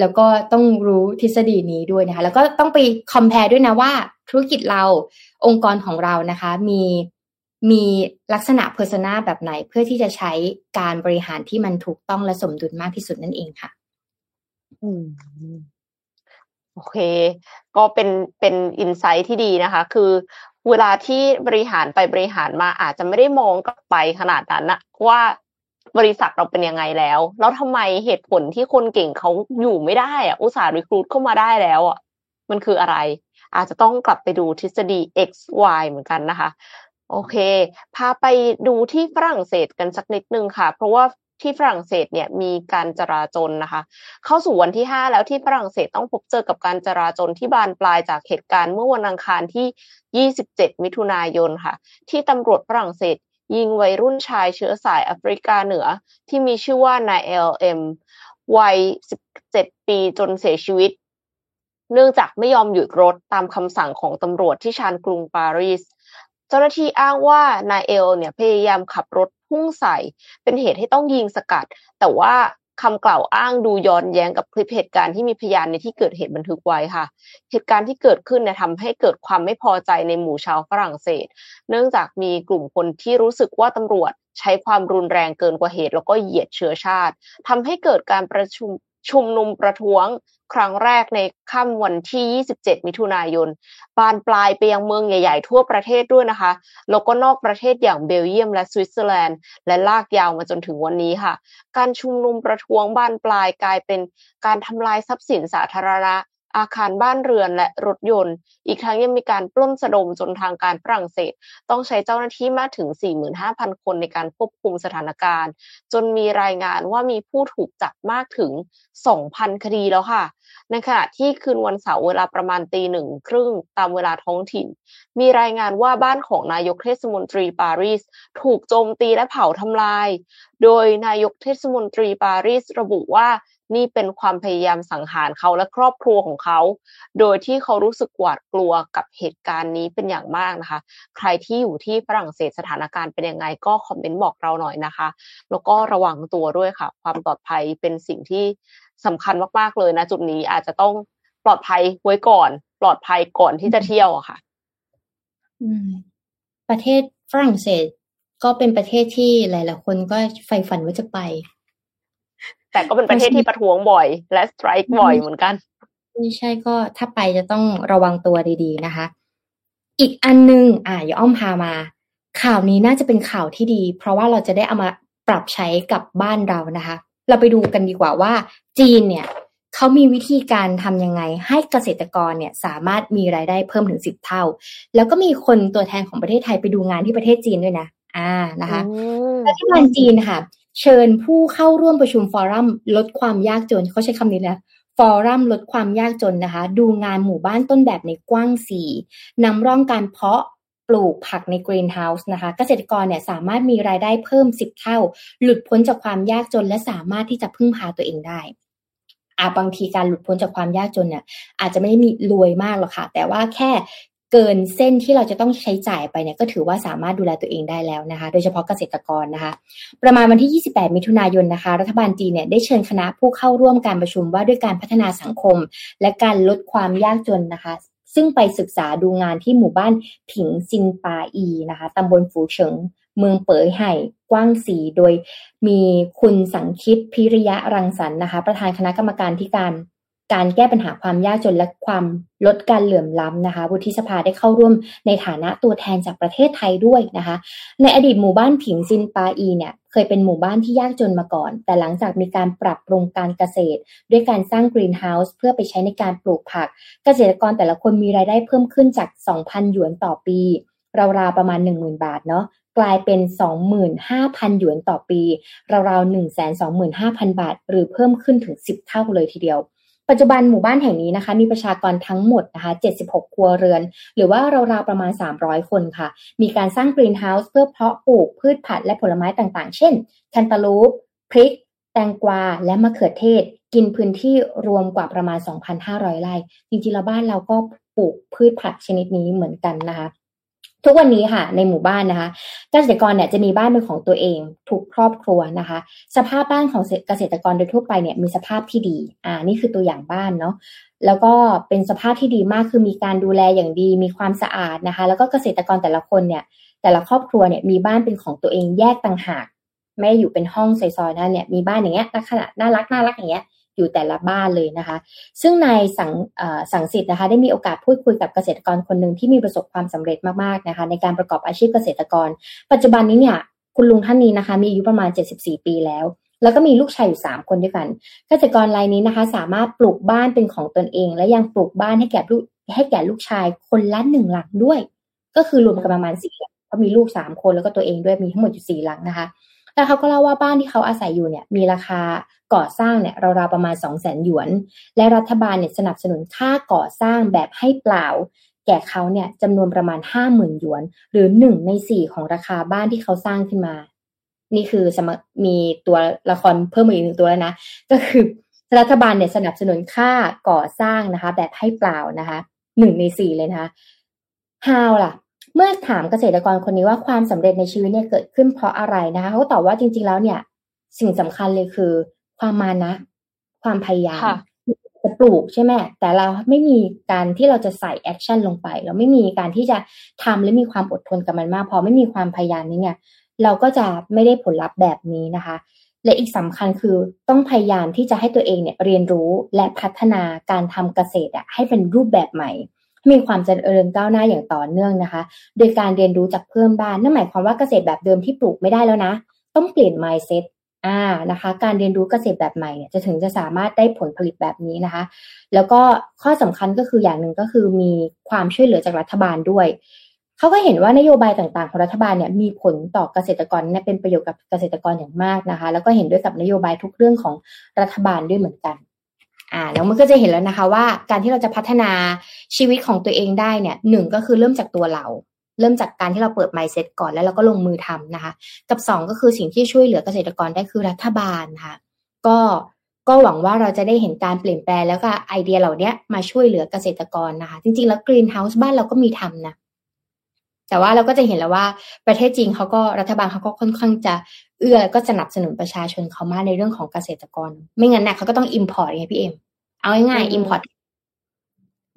แล้วก็ต้องรู้ทฤษฎีนี้ด้วยนะคะแล้วก็ต้องไปคอมแพร์ด้วยนะว่าธุรกิจเราองค์กรของเรานะคะมีมีลักษณะเพอร์โซน่าแบบไหนเพื่อที่จะใช้การบริหารที่มันถูกต้องและสมดุลมากที่สุดนั่นเองค่ะอืมโอเคก็เป็นเป็นอินไซต์ที่ดีนะคะคือเวลาที่บริหารไปบริหารมาอาจจะไม่ได้มองกลับไปขนาดนั้นนะว่า บริษัทเราเป็นยังไงแล้วแล้วทำไมเหตุผลที่คนเก่งเขาอยู่ไม่ได้อ่ะอุตส่าห์รีครูทเข้ามาได้แล้วอ่ะมันคืออะไรอาจจะต้องกลับไปดูทฤษฎี x y เหมือนกันนะคะโอเคพาไปดูที่ฝรั่งเศสกันสักนิดนึงค่ะเพราะว่าที่ฝรั่งเศสเนี่ยมีการจราจรนะคะเข้าสู่วันที่ห้าแล้วที่ฝรั่งเศสต้องพบเจอกับการจราจรที่บานปลายจากเหตุการณ์เมื่อวันอังคารที่ยี่สิบเจ็ดมิถุนายนค่ะที่ตำรวจฝรั่งเศสยิงวัยรุ่นชายเชื้อสายแอฟริกาเหนือที่มีชื่อว่านายเอลเอ็มวัยสิบเจ็ดปีจนเสียชีวิตเนื่องจากไม่ยอมหยุดรถตามคำสั่งของตำรวจที่ชานกรุงปารีสเจ้าหน้าที่อ้างว่านายเอลเนี่ยพยายามขับรถพุ่งใส่เป็นเหตุให้ต้องยิงสกัดแต่ว่าคำกล่าวอ้างดูย้อนแย้งกับคลิปเหตุการณ์ที่มีพยานในที่เกิดเหตุบันทึกไว้ค่ะเหตุการณ์ที่เกิดขึ้นเนี่ยทำให้เกิดความไม่พอใจในหมู่ชาวฝรั่งเศสเนื่องจากมีกลุ่มคนที่รู้สึกว่าตำรวจใช้ความรุนแรงเกินกว่าเหตุแล้วก็เหยียดเชื้อชาติทำให้เกิดการประชุมชุมนุมประท้วงครั้งแรกในค่ำวันที่ยี่สิบเจ็ดมิถุนายนบานปลายไปยังเมืองใหญ่ๆทั่วประเทศด้วยนะคะแล้วก็นอกประเทศอย่างเบลเยียมและสวิตเซอร์แลนด์และลากยาวมาจนถึงวันนี้ค่ะการชุมนุมประท้วงบานปลายกลายเป็นการทำลายทรัพย์สินสาธารณะอาคารบ้านเรือนและรถยนต์อีกทั้งยังมีการปล้นสะดมจนทางการฝรั่งเศสต้องใช้เจ้าหน้าที่มากถึง สี่หมื่นห้าพัน คนในการควบคุมสถานการณ์จนมีรายงานว่ามีผู้ถูกจับมากถึง สองพัน คดีแล้วค่ะในขณะที่คืนวันเสาร์เวลาประมาณตีหนึ่งครึ่งตามเวลาท้องถิ่นมีรายงานว่าบ้านของนายกเทศมนตรีปารีสถูกโจมตีและเผาทำลายโดยนายกเทศมนตรีปารีสระบุว่านี่เป็นความพยายามสังหารเขาและครอบครัวของเขาโดยที่เขารู้สึกหวาดกลัวกับเหตุการณ์นี้เป็นอย่างมากนะคะใครที่อยู่ที่ฝรั่งเศสสถานการณ์เป็นยังไงก็คอมเมนต์บอกเราหน่อยนะคะแล้วก็ระวังตัวด้วยค่ะความปลอดภัยเป็นสิ่งที่สำคัญมากๆเลยนะจุดนี้อาจจะต้องปลอดภัยไว้ก่อนปลอดภัยก่อนที่จะเที่ยวอะค่ะประเทศฝรั่งเศสก็เป็นประเทศที่หลายๆคนก็ใฝ่ฝันว่าจะไปแต่ก็เป็นประเทศที่ประท้วงบ่อยและสไตรค์บ่อยเหมือนกันนี่ใช่ก็ถ้าไปจะต้องระวังตัวดีๆนะคะอีกอันนึงอ่ะอย่าอ้อมพามาข่าวนี้น่าจะเป็นข่าวที่ดีเพราะว่าเราจะได้เอามาปรับใช้กับบ้านเรานะคะเราไปดูกันดีกว่าว่าจีนเนี่ยเขามีวิธีการทำยังไงให้เกษตรกรเนี่ยสามารถมีรายได้เพิ่มถึงสิบเท่าแล้วก็มีคนตัวแทนของประเทศไทยไปดูงานที่ประเทศจีนด้วยนะอ่านะคะรัฐบาลจีนค่ะเชิญผู้เข้าร่วมประชุมฟอรัมลดความยากจนเขาใช้คำนี้นะฟอรัมลดความยากจนนะคะดูงานหมู่บ้านต้นแบบในกว้างสี่นำร่องการเพาะปลูกผักในกรีนเฮาส์นะคะเกษตรกรเนี่ยสามารถมีรายได้เพิ่มสิบเท่าหลุดพ้นจากความยากจนและสามารถที่จะพึ่งพาตัวเองได้อ่ะบางทีการหลุดพ้นจากความยากจนเนี่ยอาจจะไม่ได้มีรวยมากหรอกค่ะแต่ว่าแค่เกินเส้นที่เราจะต้องใช้จ่ายไปเนี่ยก็ถือว่าสามารถดูแลตัวเองได้แล้วนะคะโดยเฉพาะเกษตรกรนะคะประมาณวันที่ยี่สิบแปดมิถุนายนนะคะรัฐบาลจีนเนี่ยได้เชิญคณะผู้เข้าร่วมการประชุมว่าด้วยการพัฒนาสังคมและการลดความยากจนนะคะซึ่งไปศึกษาดูงานที่หมู่บ้านผิงซินปาอีนะคะตำบลฝูเฉิงเมืองเป๋ยไห่กว้างสีโดยมีคุณสังคิตพิริยะรังสรรค์นะคะประธานคณะกรรมการที่การการแก้ปัญหาความยากจนและความลดการเหลื่อมล้ำนะคะวุฒิสภาได้เข้าร่วมในฐานะตัวแทนจากประเทศไทยด้วยนะคะในอดีตหมู่บ้านผิงซินปาอีเนี่ยเคยเป็นหมู่บ้านที่ยากจนมาก่อนแต่หลังจากมีการปรับปรุงการเกษตรด้วยการสร้างกรีนเฮาส์เพื่อไปใช้ในการปลูกผักเกษตรกรแต่ละคนมีรายได้เพิ่มขึ้นจาก สองพัน หยวนต่อปีราวๆประมาณ หนึ่งหมื่น บาทเนาะกลายเป็น สองหมื่นห้าพัน หยวนต่อปีราวๆ หนึ่งแสนสองหมื่นห้าพัน บาทหรือเพิ่มขึ้นถึงสิบเท่าเลยทีเดียวปัจจุบันหมู่บ้านแห่งนี้นะคะมีประชากรทั้งหมดนะคะเจ็ดสิบหกครัวเรือนหรือว่าราวๆประมาณสามร้อยคนค่ะมีการสร้างกรีนเฮาส์เพื่อเพาะปลูกพืชผักและผลไม้ต่างๆเช่นแคนตาลูปพริกแตงกวาและมะเขือเทศกินพื้นที่รวมกว่าประมาณ สองพันห้าร้อย ไร่จริงๆแล้วบ้านเราก็ปลูกพืชผักชนิดนี้เหมือนกันนะคะทุกวันนี้ค่ะในหมู่บ้านนะคะเกษตรกรเนี่ยจะมีบ้านเป็นของตัวเองทุกครอบครัวนะคะสภาพบ้านของเกษตรกรโดยทั่วไปเนี่ยมีสภาพที่ดีอ่านี่คือตัวอย่างบ้านเนาะแล้วก็เป็นสภาพที่ดีมากคือมีการดูแลอย่างดีมีความสะอาดนะคะแล้วก็เกษตรกรแต่ละคนเนี่ยแต่ละครอบครัวเนี่ยมีบ้านเป็นของตัวเองแยกต่างหากไม่อยู่เป็นห้องซอยๆนั่นเนี่ยมีบ้านอย่างเงี้ยลักษณะน่ารักน่ารักอย่างเงี้ยอยู่แต่ละบ้านเลยนะคะซึ่งนายสังสังสิทธิ์นะคะได้มีโอกาสพูดคุยกับเกษตรกรคนหนึ่งที่มีประสบความสำเร็จมากๆนะคะในการประกอบอาชีพเกษตรกรปัจจุบันนี้เนี่ย คุณลุงท่านนี้นะคะมีอายุประมาณเจ็ดสิบสี่ปีแล้วแล้วก็มีลูกชายอยู่สามคนด้วยกันเกษตรกรรายนี้นะคะสามารถปลูกบ้านเป็นของตนเองและยังปลูกบ้านให้แก่ลูกให้แก่ลูกชายคนละหนึ่งหลังด้วยก็คือรวมกันประมาณสี่หลังเพราะมีลูกสามคนแล้วก็ตัวเองด้วยมีทั้งหมดอยู่สี่หลังนะคะแล้วเขาก็เล่าว่าบ้านที่เขาอาศัยอยู่เนี่ยมีราคาก่อสร้างเนี่ยราวๆประมาณ สองแสน หยวนและรัฐบาลเนี่ยสนับสนุนค่าก่อสร้างแบบให้เปล่าแก่เขาเนี่ยจำนวนประมาณ ห้าหมื่น หยวนหรือหนึ่งในสี่ของราคาบ้านที่เขาสร้างขึ้นมานี่คือมีตัวละครเพิ่มมาอีกหนึ่งตัวแล้วนะก็คือรัฐบาลเนี่ยสนับสนุนค่าก่อสร้างนะคะแบบให้เปล่านะคะหนึ่งในสี่เลยนะคะฮาวล่ะเมื่อถามเกษตรกรคนนี้ว่าความสำเร็จในชีวิตเนี่ยเกิดขึ้นเพราะอะไรนะคะเขาตอบว่าจริงๆแล้วเนี่ยสิ่งสำคัญเลยคือความมานะความพยายามจะปลูกใช่ไหมแต่เราไม่มีการที่เราจะใส่แอคชั่นลงไปเราไม่มีการที่จะทำและมีความอดทนกับมันมากพอไม่มีความพยายามนี้เนี่ยเราก็จะไม่ได้ผลลัพธ์แบบนี้นะคะและอีกสำคัญคือต้องพยายามที่จะให้ตัวเองเนี่ยเรียนรู้และพัฒนาการทำเกษตรให้เป็นรูปแบบใหม่มีความเจริญก้าวหน้าอย่างต่อเนื่องนะคะโดยการเรียนรู้จากเพื่อนบ้านนั่นหมายความว่าเกษตรแบบเดิมที่ปลูกไม่ได้แล้วนะต้องเปลี่ยน mindset อ่านะคะการเรียนรู้เกษตรแบบใหม่เนี่ยจะถึงจะสามารถได้ผลผลิตแบบนี้นะคะแล้วก็ข้อสำคัญก็คืออย่างหนึ่งก็คือมีความช่วยเหลือจากรัฐบาลด้วยเขาก็เห็นว่านโยบายต่างๆของรัฐบาลเนี่ยมีผลต่อเกษตรกรเนี่ยเป็นประโยชน์กับเกษตรกรอย่างมากนะคะแล้วก็เห็นด้วยกับนโยบายทุกเรื่องของรัฐบาลด้วยเหมือนกันอ่าแล้วมันก็จะเห็นแล้วนะคะว่าการที่เราจะพัฒนาชีวิตของตัวเองได้เนี่ยหนึ่งก็คือเริ่มจากตัวเราเริ่มจากการที่เราเปิด mindset ก่อนแล้วเราก็ลงมือทำนะคะกับสองก็คือสิ่งที่ช่วยเหลือเกษตรกรได้คือรัฐบาลค่ะก็ก็หวังว่าเราจะได้เห็นการเปลี่ยนแปลงแล้วก็ไอเดียเหล่านี้มาช่วยเหลือเกษตรกรนะคะจริงๆแล้ว Greenhouse บ้านเราก็มีทำนะแต่ว่าเราก็จะเห็นแล้วว่าประเทศจีนเขาก็รัฐบาลเขาก็ค่อนข้างจะเอื้อก็สนับสนุนประชาชนเขามากในเรื่องของเกษตรกรไม่งั้นน่ะเขาก็ต้อง import ไงพี่เอ็มเอาง่ายๆ import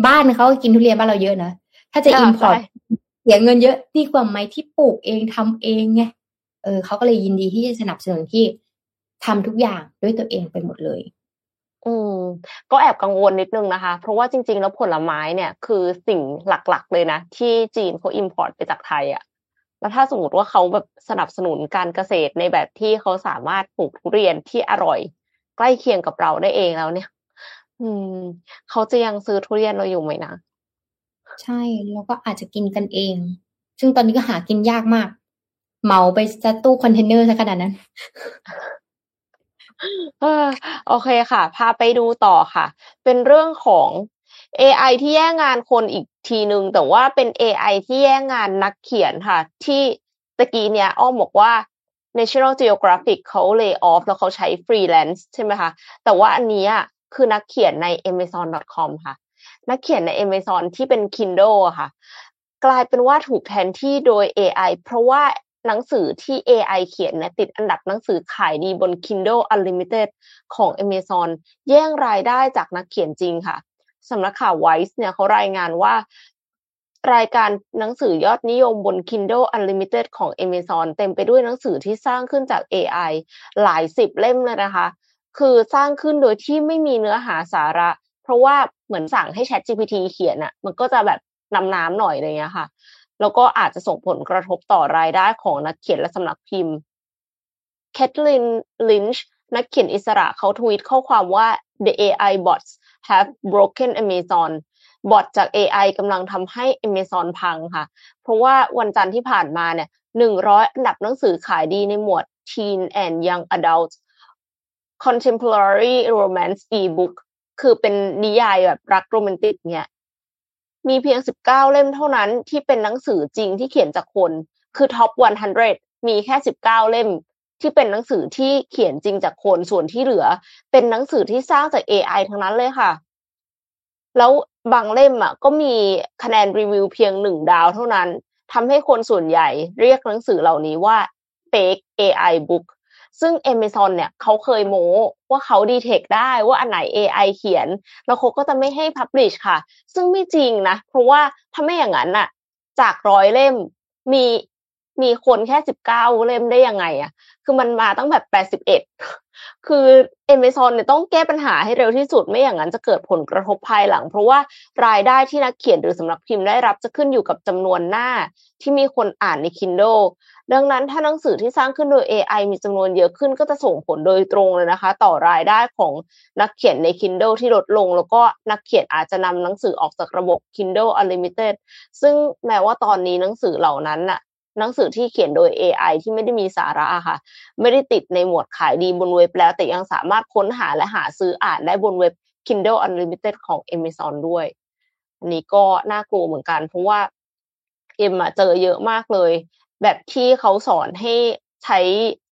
บ้านเขากินทุเรียนบ้านเราเยอะนะถ้าจะ import เสียเงินเยอะดีกว่าไหมที่ปลูกเองทำเองไงเออเขาก็เลยยินดีที่จะสนับสนุนที่ทำทุกอย่างด้วยตัวเองไปหมดเลยอืมก็แอบกังวลนิดนึงนะคะเพราะว่าจริงๆแล้วผลไม้เนี่ยคือสิ่งหลักๆเลยนะที่จีนเขาอิมพอร์ตไปจากไทยอ่ะแล้วถ้าสมมติว่าเขาแบบสนับสนุนการเกษตรในแบบที่เขาสามารถปลูกทุเรียนที่อร่อยใกล้เคียงกับเราได้เองแล้วเนี่ยอืมเขาจะยังซื้อทุเรียนเราอยู่ไหมนะใช่แล้วก็อาจจะกินกันเองซึ่งตอนนี้ก็หากินยากมากเหมาไปซะตู้คอนเทนเนอร์ซะขนาดนั้น โอเคค่ะพาไปดูต่อค่ะเป็นเรื่องของ เอ ไอ ที่แย่งงานคนอีกทีนึงแต่ว่าเป็น เอ ไอ ที่แย่งงานนักเขียนค่ะที่ตะกี้เนี่ยอ้อมบอกว่า National Geographic เขา lay off แล้วเขาใช้ freelance ใช่ไหมคะแต่ว่าอันนี้คือนักเขียนใน amazon ดอท คอม ค่ะนักเขียนใน Amazon ที่เป็น Kindle ค่ะกลายเป็นว่าถูกแทนที่โดย เอ ไอ เพราะว่าหนังสือที่ เอ ไอ เขียนเนี่ยติดอันดับหนังสือขายดีบน Kindle Unlimited ของ Amazon แย่งรายได้จากนักเขียนจริงค่ะสำนักข่าว Vice เนี่ยเขารายงานว่ารายการหนังสือยอดนิยมบน Kindle Unlimited ของ Amazon เต็มไปด้วยหนังสือที่สร้างขึ้นจาก เอ ไอ หลายสิบเล่มเลยนะคะคือสร้างขึ้นโดยที่ไม่มีเนื้อหาสาระเพราะว่าเหมือนสั่งให้ ChatGPT เขียนน่ะมันก็จะแบบน้ำๆหน่อยอะไรเงี้ยค่ะแล้วก็อาจจะส่งผลกระทบต่อรายได้ของนักเขียนและสำนักพิมพ์แคทลินลินช์นักเขียนอิสระเขาทวีตข้อความว่า The เอ ไอ bots have broken Amazon บอทจาก เอ ไอ กำลังทำให้ Amazon พังค่ะเพราะว่าวันจันทร์ที่ผ่านมาเนี่ยหนึ่งร้อยอันดับหนังสือขายดีในหมวด Teen and Young Adult Contemporary Romance e-book คือเป็นนิยายแบบรักโรแมนติกเนี่ยมีเพียงสิบเก้าเล่มเท่านั้นที่เป็นหนังสือจริงที่เขียนจากคนคือ Top หนึ่งร้อยมีแค่สิบเก้าเล่มที่เป็นหนังสือที่เขียนจริงจากคนส่วนที่เหลือเป็นหนังสือที่สร้างจาก เอ ไอ ทั้งนั้นเลยค่ะแล้วบางเล่มอ่ะก็มีคะแนนรีวิวเพียงหนึ่งดาวเท่านั้นทำให้คนส่วนใหญ่เรียกหนังสือเหล่านี้ว่า Fake เอ ไอ Book ซึ่ง Amazon เนี่ยเขาเคยโม้ว่าเขาดีเทคได้ว่าอันไหน เอ ไอ เขียนแล้วเขาก็จะไม่ให้ publish ค่ะซึ่งไม่จริงนะเพราะว่าถ้าไม่อย่างนั้นน่ะจากหนึ่งร้อยเล่มมีมีคนแค่สิบเก้าเล่มได้ยังไงอ่ะคือมันมาตั้งแบบแปดสิบเอ็ดคือ Amazon เนี่ยต้องแก้ปัญหาให้เร็วที่สุดไม่อย่างนั้นจะเกิดผลกระทบภายหลังเพราะว่ารายได้ที่นักเขียนหรือสำนักพิมพ์ได้รับจะขึ้นอยู่กับจำนวนหน้าที่มีคนอ่านใน Kindle ดังนั้นถ้าหนังสือที่สร้างขึ้นโดย เอ ไอ มีจำนวนเยอะขึ้นก็จะส่งผลโดยตรงเลยนะคะต่อรายได้ของนักเขียนใน Kindle ที่ลดลงแล้วก็นักเขียนอาจจะนำหนังสือออกจากระบบ Kindle Unlimited ซึ่งแม้ว่าตอนนี้หนังสือเหล่านั้นน่ะหนังสือที่เขียนโดย เอ ไอ ที่ไม่ได้มีสาระค่ะไม่ได้ติดในหมวดขายดีบนเว็บแล้วแต่ยังสามารถค้นหาและหาซื้ออ่านได้บนเว็บ Kindle Unlimited ของ Amazon ด้วยอันนี้ก็น่ากลัวเหมือนกันเพราะว่าเอ็มเจอเยอะมากเลยแบบที่เขาสอนให้ใช้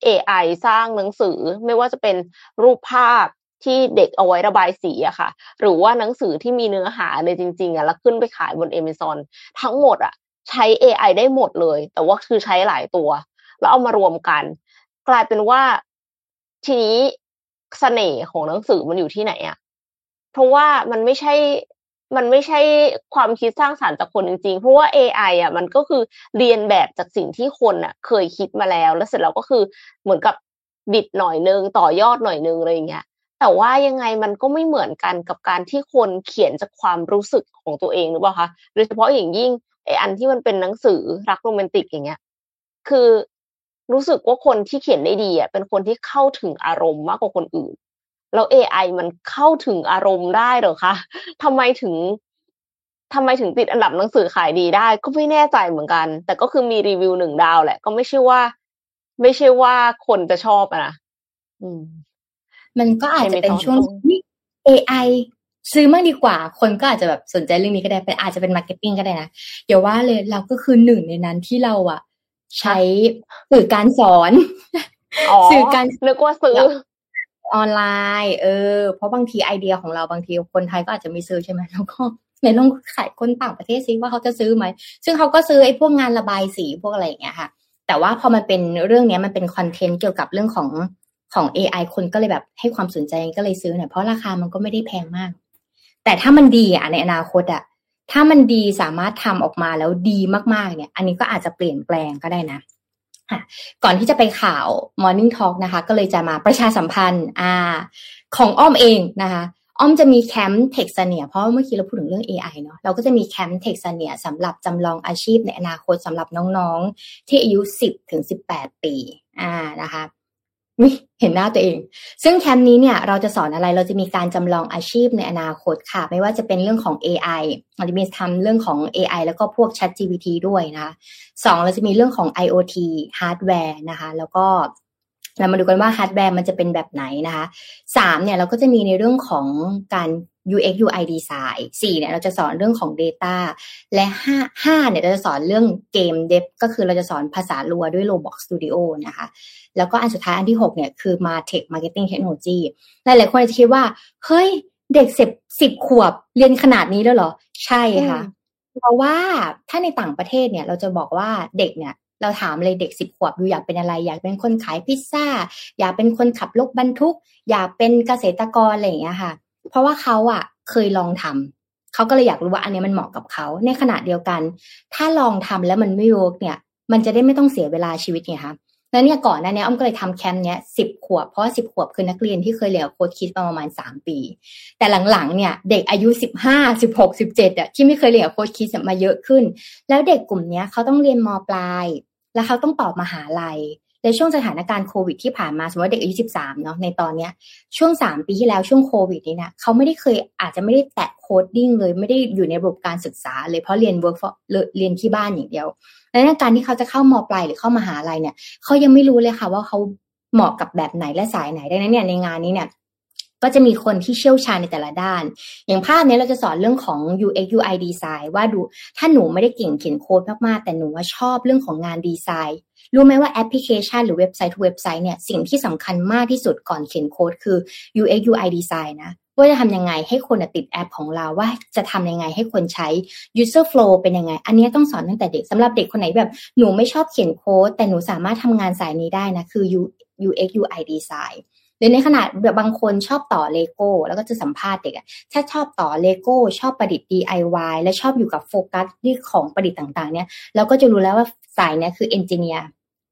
เอ ไอ สร้างหนังสือไม่ว่าจะเป็นรูปภาพที่เด็กเอาไว้ระบายสีอะค่ะหรือว่าหนังสือที่มีเนื้อหาเลยจริงๆอะแล้วขึ้นไปขายบน Amazon ทั้งหมดอะใช้ เอ ไอ ได้หมดเลยแต่ว่าคือใช้หลายตัวแล้วเอามารวมกันกลายเป็นว่าทีนี้เสน่ห์ของหนังสือมันอยู่ที่ไหนอะเพราะว่ามันไม่ใช่มันไม่ใช่ความคิดสร้างสรรค์จากคนจริงๆเพราะว่า เอ ไอ อ่ะมันก็คือเรียนแบบจากสิ่งที่คนน่ะเคยคิดมาแล้วแล้วเสร็จแล้วก็คือเหมือนกับบิดหน่อยนึงต่อยอดหน่อยนึงอะไรอย่างเงี้ยแต่ว่ายังไงมันก็ไม่เหมือนกันกับการที่คนเขียนจากความรู้สึกของตัวเองหรือเปล่าคะโดยเฉพาะอย่างยิ่งไอ้อันที่มันเป็นหนังสือรักโรแมนติกอย่างเงี้ยคือรู้สึกว่าคนที่เขียนได้ดีอ่ะเป็นคนที่เข้าถึงอารมณ์มากกว่าคนอื่นแล้ว เอ ไอ มันเข้าถึงอารมณ์ได้เหรอคะทำไมถึงทำไมถึงติดอันดับหนังสือขายดีได้ก็ไม่แน่ใจเหมือนกันแต่ก็คือมีรีวิวหนึ่งดาวแหละก็ไม่ใช่ว่าไม่ใช่ว่าคนจะชอบนะอืมมันก็อาจจะเป็นช่วงที่ เอ ไอ ซื้อมากดีกว่าคนก็อาจจะแบบสนใจเรื่องนี้ก็ได้เป็นอาจจะเป็นมาร์เก็ตติ้งก็ได้นะอย่าว่าเลยเราก็คือหนึ่งในนั้นที่เราอะใช้สื่อการสอนสื่อการนึกว่าซื้อออนไลน์เออเพราะบางทีไอเดียของเราบางทีคนไทยก็อาจจะไม่ซื้อใช่ไหมแล้วก็ในลองขายคนต่างประเทศซิว่าเขาจะซื้อไหมซึ่งเขาก็ซื้อไอ้พวกงานระบายสีพวกอะไรอย่างเงี้ยค่ะแต่ว่าพอมันเป็นเรื่องนี้มันเป็นคอนเทนต์เกี่ยวกับเรื่องของของ เอ ไอ คนก็เลยแบบให้ความสนใจก็เลยซื้อเนี่ยเพราะราคามันก็ไม่ได้แพงมากแต่ถ้ามันดีอ่ะในอนาคตอ่ะถ้ามันดีสามารถทำออกมาแล้วดีมากๆเนี่ยอันนี้ก็อาจจะเปลี่ยนแปลงก็ได้นะก่อนที่จะไปข่าว Morning Talk นะคะก็เลยจะมาประชาสัมพันธ์อ่าของอ้อมเองนะคะอ้อมจะมีแคมป์เท็กซาเนียเพราะเมื่อกี้เราพูดถึงเรื่อง เอ ไอ เนาะเราก็จะมีแคมป์เท็กซาเนียสำหรับจำลองอาชีพในอนาคตสำหรับน้องๆที่อายุ สิบถึงสิบแปด ปีอ่านะคะเห็นหน้าตัวเองซึ่งแคมป์นี้เนี่ยเราจะสอนอะไรเราจะมีการจำลองอาชีพในอนาคตค่ะไม่ว่าจะเป็นเรื่องของ เอ ไอ เราจะมีทำเรื่องของ เอ ไอ แล้วก็พวก ChatGPT ด้วยนะคะสองเราจะมีเรื่องของ ไอ โอ ที ฮาร์ดแวร์นะคะแล้วก็เรามาดูกันว่าฮาร์ดแวร์มันจะเป็นแบบไหนนะคะสามเนี่ยเราก็จะมีในเรื่องของการ ยู เอ็กซ์ ยู ไอ Design สี่เนี่ยเราจะสอนเรื่องของ Data และห้า ห้าเนี่ยเราจะสอนเรื่อง Game Dev ก็คือเราจะสอนภาษาลัวด้วย Roblox Studio นะคะแล้วก็อันสุดท้ายอันที่หกเนี่ยคือมา Tech Marketing Technology หลายๆคนอาจจะคิดว่าเฮ้ยเด็กสิบขวบเรียนขนาดนี้แล้วเหรอใช่ค่ะเพราะว่าถ้าในต่างประเทศเนี่ยเราจะบอกว่าเด็กเนี่ยเราถามเลยเด็กสิบขวบอยู่อยากเป็นอะไรอยากเป็นคนขายพิซซ่าอยากเป็นคนขับรถบรรทุกอยากเป็นเกษตรกรอะไรอย่างเงี้ยค่ะเพราะว่าเขาอ่ะเคยลองทำเขาก็เลยอยากรู้ว่าอันนี้มันเหมาะกับเขาในขณะเดียวกันถ้าลองทำแล้วมันไม่เวิร์กเนี่ยมันจะได้ไม่ต้องเสียเวลาชีวิตไงคะแล้วเนี่ยก่อนหน้านี้อ้อมก็เลยทำแคมป์เนี้ยสิบขวบเพราะสิบขวบคือนักเรียนที่เคยเรียนโค้ชคิดมาประมาณสามปีแต่หลังๆเนี่ยเด็กอายุสิบห้า สิบหก สิบเจ็ดอ่ะที่ไม่เคยเรียนโค้ชคิดมาเยอะขึ้นแล้วเด็กกลุ่มเนี้ยเขาต้องเรียนม.ปลายแล้วเขาต้องต่อมหาลัยในช่วงสถานการณ์โควิดที่ผ่านมาสมมติเด็กอายุสิบสามเนาะในตอนเนี้ยช่วงสามปีที่แล้วช่วงโควิดนี่นะเขาไม่ได้เคยอาจจะไม่ได้แตะโคดดิ้งเลยไม่ได้อยู่ในระบบการศึกษาเลยเพราะเรียน work for เรียนที่บ้านอย่างเดียวและในการที่เขาจะเข้าม.ปลายหรือเข้ามหาลัยเนี่ยเขายังไม่รู้เลยค่ะว่าเขาเหมาะกับแบบไหนและสายไหนดังนั้นเนี่ยในงานนี้เนี่ยก็จะมีคนที่เชี่ยวชาญในแต่ละด้านอย่างภาพนี้เราจะสอนเรื่องของ ยู เอ็กซ์ ยู ไอ Design ว่าดูถ้าหนูไม่ได้เก่งเขียนโค้ดมากๆแต่หนูว่าชอบเรื่องของงานดีไซน์รู้ไหมว่าแอปพลิเคชันหรือเว็บไซต์ทุกเว็บไซต์เนี่ยสิ่งที่สำคัญมากที่สุดก่อนเขียนโค้ดคือ ยู เอ็กซ์ ยู ไอ Design นะว่าจะทำยังไงให้คนติดแอปของเราว่าจะทำยังไงให้คนใช้ user flow เป็นยังไงอันนี้ต้องสอนตั้งแต่เด็กสำหรับเด็กคนไหนแบบหนูไม่ชอบเขียนโค้ดแต่หนูสามารถทำงานสายนี้ได้นะคือ ยู เอ็กซ์ ยู ไอ Designหรือในขนาดแบบบางคนชอบต่อเลโก้แล้วก็จะสัมภาษณ์เด็กอ่ะถ้าชอบต่อเลโก้ชอบประดิษฐ์ ดี ไอ วาย และชอบอยู่กับโฟกัสเรื่องของประดิษฐ์ต่างๆเนี่ยเราก็จะรู้แล้วว่าสายเนี่ยคือเอนจิเนียร์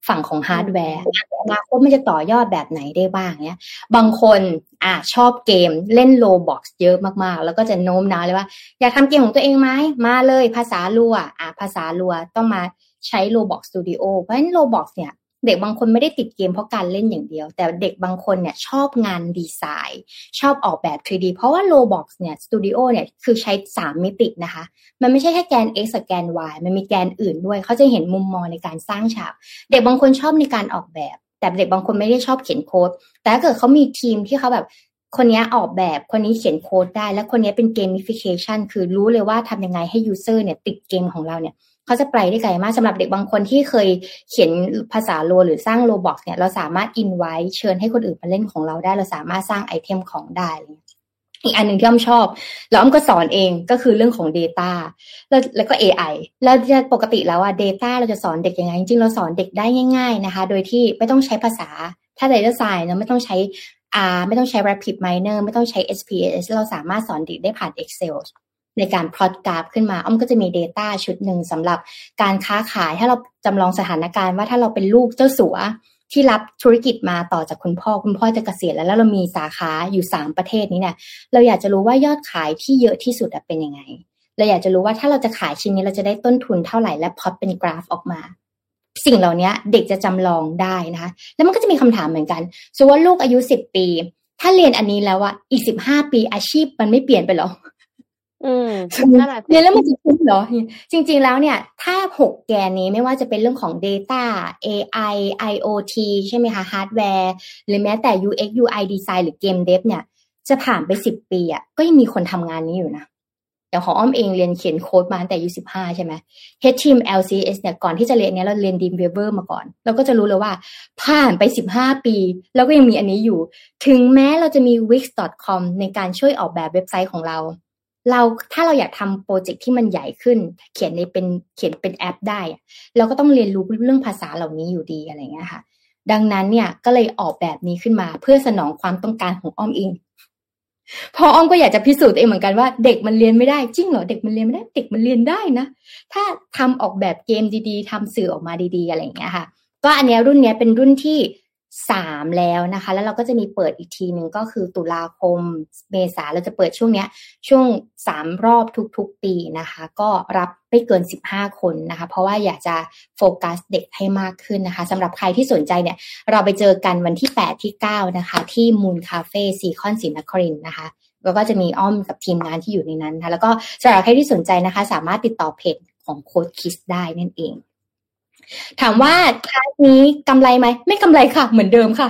ฝั่งของฮาร์ดแวร์อนาคตมันจะต่อยอดแบบไหนได้บ้างเนี่ยบางคนอ่ะชอบเกมเล่น Roblox เยอะมากๆแล้วก็จะโน้มน้าวเลยว่าอยากทำเกมของตัวเองไหมมาเลยภาษาลัวอ่ะภาษาลัวต้องมา ใช้ Roblox Studio เพราะฉะนั้น Roblox เนี่ยเด็กบางคนไม่ได้ติดเกมเพราะการเล่นอย่างเดียวแต่เด็กบางคนเนี่ยชอบงานดีไซน์ชอบออกแบบ ทรี ดี เพราะว่า Roblox เนี่ย Studio เนี่ยคือใช้สามมิตินะคะมันไม่ใช่แค่แกน X กับแกน Y มันมีแกนอื่นด้วยเขาจะเห็นมุมมองในการสร้างฉากเด็กบางคนชอบในการออกแบบแต่เด็กบางคนไม่ได้ชอบเขียนโค้ดแต่ถ้าเกิดเขามีทีมที่เขาแบบคนนี้ออกแบบคนนี้เขียนโค้ดได้และคนนี้เป็นเกมมิฟิเคชันคือรู้เลยว่าทำยังไงให้ยูเซอร์เนี่ยติดเกมของเราเนี่ยเขาจะไปได้ไกลมากสำหรับเด็กบางคนที่เคยเขียนภาษาโลหรือสร้างโลบ็อกเนี่ยเราสามารถอินไว้เชิญให้คนอื่นมาเล่นของเราได้เราสามารถสร้างไอเทมของได้อีกอันหนึ่งที่อ้อมชอบแล้วอ้อมก็สอนเองก็คือเรื่องของ data แล้วแล้วก็ เอ ไอ แล้วปกติแล้วอะ data เราจะสอนเด็กยังไงจริงๆเราสอนเด็กได้ง่ายๆนะคะโดยที่ไม่ต้องใช้ภาษาถ้า data science เราไม่ต้องใช้R ไม่ต้องใช้ Rapid Miner ไม่ต้องใช้ เอส พี เอส เราสามารถสอนเด็กได้ผ่าน Excel ในการพลอตกราฟขึ้นมาอ้อมก็จะมี data ชุดหนึ่งสำหรับการค้าขายถ้าเราจำลองสถานการณ์ว่าถ้าเราเป็นลูกเจ้าสัวที่รับธุรกิจมาต่อจากคุณพ่อคุณพ่อจะเกษียณแล้วแล้วเรามีสาขาอยู่สามประเทศนี้เนี่ยเราอยากจะรู้ว่ายอดขายที่เยอะที่สุดเป็นยังไงเราอยากจะรู้ว่าถ้าเราจะขายชิ้นนี้เราจะได้ต้นทุนเท่าไหร่และพล็อตเป็นกราฟออกมาสิ่งเหล่านี้เด็กจะจำลองได้นะคะแล้วมันก็จะมีคำถามเหมือนกันสมมุติว่าลูกอายุสิบปีถ้าเรียนอันนี้แล้วอะอีกสิบห้าปีอาชีพมันไม่เปลี่ยนไปหรออืมนั่นแหละเนี่ยแล้วมันจะคุ้มเหรอจริงๆแล้วเนี่ยถ้าหกแกนนี้ไม่ว่าจะเป็นเรื่องของ data เอ ไอ ไอ โอ ที ใช่ไหมคะฮาร์ดแวร์หรือแม้แต่ ยู เอ็กซ์ ยู ไอ design หรือ game dev เนี่ยจะผ่านไปสิบปีอ่ะก็ยังมีคนทำงานนี้อยู่นะแต่ของอ้อมเองเรียนเขียนโค้ดมาตั้งแต่อายุสิบห้าใช่ไหม เอช ที เอ็ม แอล ซี เอส เนี่ยก่อนที่จะเรียนเนี่ยเราเรียน Dreamweaver มาก่อนเราก็จะรู้เลยว่าผ่านไปสิบห้าปีแล้วก็ยังมีอันนี้อยู่ถึงแม้เราจะมี wix ดอท คอม ในการช่วยออกแบบเว็บไซต์ของเราเราถ้าเราอยากทำโปรเจกต์ที่มันใหญ่ขึ้นเขียนในเป็นเขียนเป็นแอปได้เราก็ต้องเรียนรู้เรื่องภาษาเหล่านี้อยู่ดีอะไรเงี้ยค่ะดังนั้นเนี่ยก็เลยออกแบบนี้ขึ้นมาเพื่อสนองความต้องการของอ้อมเองพออ้อมก็อยากจะพิสูจน์เองเหมือนกันว่าเด็กมันเรียนไม่ได้จริงเหรอเด็กมันเรียนไม่ได้เด็กมันเรียนได้นะถ้าทำออกแบบเกมดีๆทำสื่อออกมาดีๆอะไรเงี้ยค่ะก็อันนี้รุ่นนี้เป็นรุ่นที่สามแล้วนะคะแล้วเราก็จะมีเปิดอีกทีนึงก็คือตุลาคมเมษาเราจะเปิดช่วงเนี้ยช่วงสามรอบทุกๆปีนะคะก็รับไม่เกินสิบห้าคนนะคะเพราะว่าอยากจะโฟกัสเด็กให้มากขึ้นนะคะสำหรับใครที่สนใจเนี่ยเราไปเจอกันวันที่แปดที่เก้านะคะที่มูนคาเฟ่ซีคอนศรีนครินทร์นะคะแล้วก็จะมีอ้อมกับทีมงานที่อยู่ในนั้นนะคะแล้วก็สำหรับใครที่สนใจนะคะสามารถติดต่อเพจของโค้ชคิสได้นั่นเองถามว่าคลาสนี้กำไรไหมไม่กำไรค่ะเหมือนเดิมค่ะ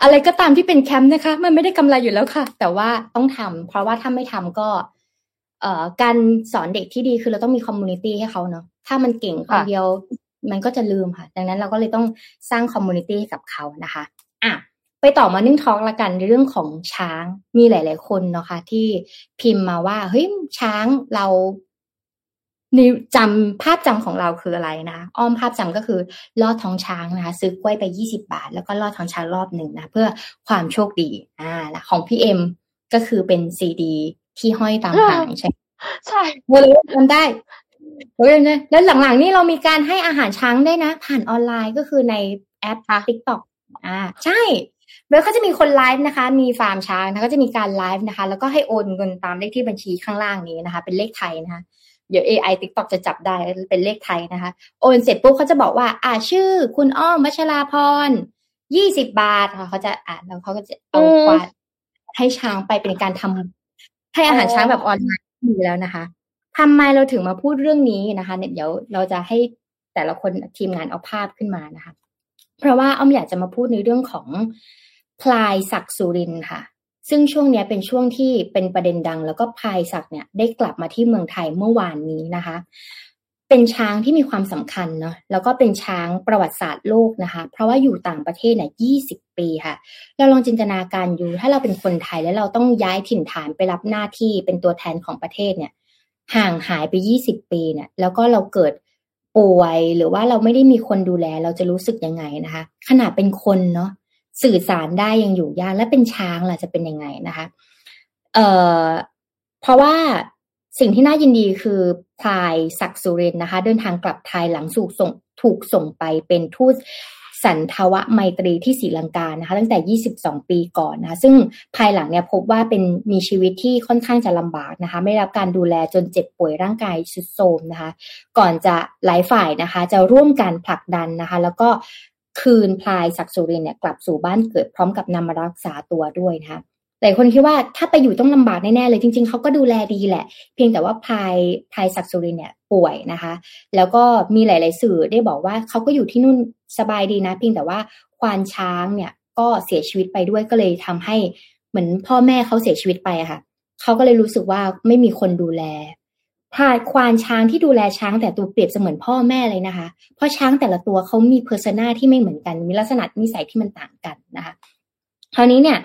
อะไรก็ตามที่เป็นแคมป์นะคะมันไม่ได้กำไรอยู่แล้วค่ะแต่ว่าต้องทำเพราะว่าถ้าไม่ทำก็เอ่อการสอนเด็กที่ดีคือเราต้องมีคอมมูนิตี้ให้เขาเนาะถ้ามันเก่งคนเดียวมันก็จะลืมค่ะดังนั้นเราก็เลยต้องสร้างคอมมูนิตี้กับเขานะคะอ่ะไปต่อมานึ่งท้องละกันเรื่องของช้างมีหลายๆคนเนาะค่ะที่พิมพ์มาว่าเฮ้ยช้างเรานี่จำภาพจำของเราคืออะไรนะอ้อมภาพจำก็คือลอดท้องช้างนะคะซื้อกล้วยไปยี่สิบบาทแล้วก็ลอดท้องช้างรอบหนึ่งนะเพื่อความโชคดีอ่าแล้วของพี่เอ็มก็คือเป็นซีดีที่ห้อยตามหางใช่ใช่โมเลกุลมันได้โมเลกุลได้แล้วหลังๆนี่เรามีการให้อาหารช้างได้นะผ่านออนไลน์ก็คือในแอป TikTok อ่าใช่แล้วเขาจะมีคนไลฟ์นะคะมีฟาร์มช้างนะก็จะมีการไลฟ์นะคะแล้วก็ให้โอนเงินตามเลขที่บัญชีข้างล่างนี้นะคะเป็นเลขไทยนะคะเดี๋ยว เอ ไอ TikTok จะจับได้เป็นเลขไทยนะคะโอนเสร็จปุ๊บเขาจะบอกว่าอ่าชื่อคุณอ้อมวัชราพรยี่สิบบาทค่ะเขาจะอ่านแล้วเขาก็จะเอากวาดให้ช้างไปเป็นการทำให้อาหารช้างแบบออนไลน์มีแล้วนะคะทำไมเราถึงมาพูดเรื่องนี้นะคะเนี่ยเดี๋ยวเราจะให้แต่ละคนทีมงานเอาภาพขึ้นมานะคะเพราะว่าอ้อมอยากจะมาพูดในเรื่องของพลายศักดิ์สุรินทร์ค่ะซึ่งช่วงนี้เป็นช่วงที่เป็นประเด็นดังแล้วก็พลายศักดิ์เนี่ยได้กลับมาที่เมืองไทยเมื่อวานนี้นะคะเป็นช้างที่มีความสำคัญเนาะแล้วก็เป็นช้างประวัติศาสตร์โลกนะคะเพราะว่าอยู่ต่างประเทศเนี่ยยี่สิบปีค่ะเราลองจินตนาการอยู่ถ้าเราเป็นคนไทยแล้วเราต้องย้ายถิ่นฐานไปรับหน้าที่เป็นตัวแทนของประเทศเนี่ยห่างหายไปยี่สิบปีเนี่ยแล้วก็เราเกิดป่วยหรือว่าเราไม่ได้มีคนดูแลเราจะรู้สึกยังไงนะคะขนาดเป็นคนเนาะสื่อสารได้ยังอยู่ยากและเป็นช้างล่ะจะเป็นยังไงนะคะเอ่อเพราะว่าสิ่งที่น่ายินดีคือพลายศักดิ์สุรินทร์นะคะเดินทางกลับไทยหลังสู่ส่งถูกส่งไปเป็นทูต สันทวไมตรีที่ศรีลังกานะคะตั้งแต่ยี่สิบสองปีก่อนนะคะซึ่งภายหลังเนี่ยพบว่าเป็นมีชีวิตที่ค่อนข้างจะลำบากนะคะไม่ได้รับการดูแลจนเจ็บป่วยร่างกายทรุดโทรมนะคะก่อนจะหลายฝ่ายนะคะจะร่วมกันผลักดันนะคะแล้วก็คืนพลายศักดิ์สุรินทร์เนี่ยกลับสู่บ้านเกิดพร้อมกับนำมารักษาตัวด้วยนะคะแต่คนคิดว่าถ้าไปอยู่ต้องลำบากแน่ๆเลยจริงๆเขาก็ดูแลดีแหละเพียงแต่ว่าพลายพลายศักดิ์สุรินทร์เนี่ยป่วยนะคะแล้วก็มีหลายๆสื่อได้บอกว่าเขาก็อยู่ที่นู่นสบายดีนะเพียงแต่ว่าควานช้างเนี่ยก็เสียชีวิตไปด้วยก็เลยทำให้เหมือนพ่อแม่เขาเสียชีวิตไปอะค่ะเขาก็เลยรู้สึกว่าไม่มีคนดูแลพลายควานช้างที่ดูแลช้างแต่ตัวเปรียบเสมือนพ่อแม่เลยนะคะเพราะช้างแต่ละตัวเขามีเพอร์โซนาที่ไม่เหมือนกันมีลักษณะนิสัยที่มันต่างกันนะคะคราวนี้เนี่ย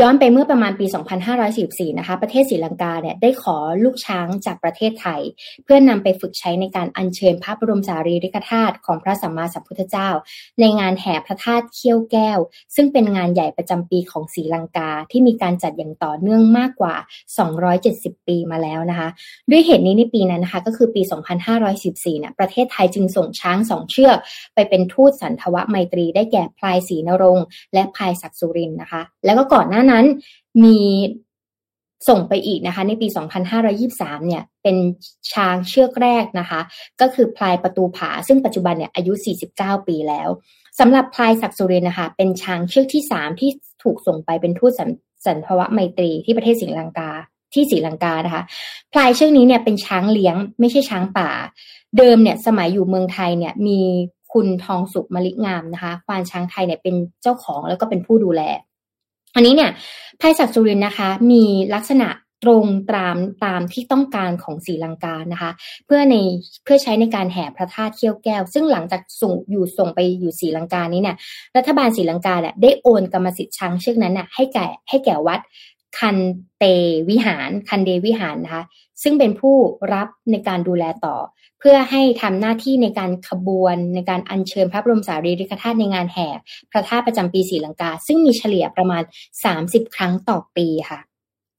ย้อนไปเมื่อประมาณปีสองพันห้าร้อยสี่สิบสี่นะคะประเทศศรีลังกาเนี่ยได้ขอลูกช้างจากประเทศไทยเพื่อนำไปฝึกใช้ในการอัญเชิญพระบรมสารีริกธาตุของพระสัมมาสัมพุทธเจ้าในงานแห่พระธาตุเขี้ยวแก้วซึ่งเป็นงานใหญ่ประจำปีของศรีลังกาที่มีการจัดอย่างต่อเนื่องมากกว่าสองร้อยเจ็ดสิบปีมาแล้วนะคะด้วยเหตุนี้ในปีนั้นนะคะก็คือปีสองพันห้าร้อยสิบสี่เนี่ยประเทศไทยจึงส่งช้างสองเชือกไปเป็นทูตสันทวไมตรีได้แก่พลายศรีนรงค์และพลายศักดิ์สุรินทร์นะคะแล้วก็ก่อนหน้านั้นมีส่งไปอีกนะคะในปีสองพันห้าร้อยยี่สิบสามเนี่ยเป็นช้างเชือกแรกนะคะก็คือพลายประตูผาซึ่งปัจจุบันเนี่ยอายุสี่สิบเก้าปีแล้วสำหรับพลายศักดิ์สุรินทร์นะคะเป็นช้างเชือกที่สามที่ถูกส่งไปเป็นทูตสันทวไมตรีที่ประเทศศรีลังกาที่ศรีลังกานะคะพลายเชือกนี้เนี่ยเป็นช้างเลี้ยงไม่ใช่ช้างป่าเดิมเนี่ยสมัยอยู่เมืองไทยเนี่ยมีคุณทองสุขมะลิงามนะคะควานช้างไทยเนี่ยเป็นเจ้าของแล้วก็เป็นผู้ดูแลอันนี้เนี่ยพลายศักดิ์สุรินทร์นะคะมีลักษณะตรงตามตามที่ต้องการของศรีลังกานะคะเพื่อในเพื่อใช้ในการแห่พระธาตุเขี้ยวแก้วซึ่งหลังจากส่งอยู่ส่งไปอยู่ศรีลังกานี้เนี่ยรัฐบาลศรีลังกาเนี่ยได้โอนกรรมสิทธิ์ช้างเชือกนั้นน่ะให้แก่ให้แก่วัดคันเตวิหารคันเดวิหารนะคะซึ่งเป็นผู้รับในการดูแลต่อเพื่อให้ทำหน้าที่ในการขบวนในการอัญเชิญพระบรมสารีริกธาตุในงานแห่พระธาตุประจำปีศรีลังกาซึ่งมีเฉลี่ยประมาณสามสิบครั้งต่อปีค่ะ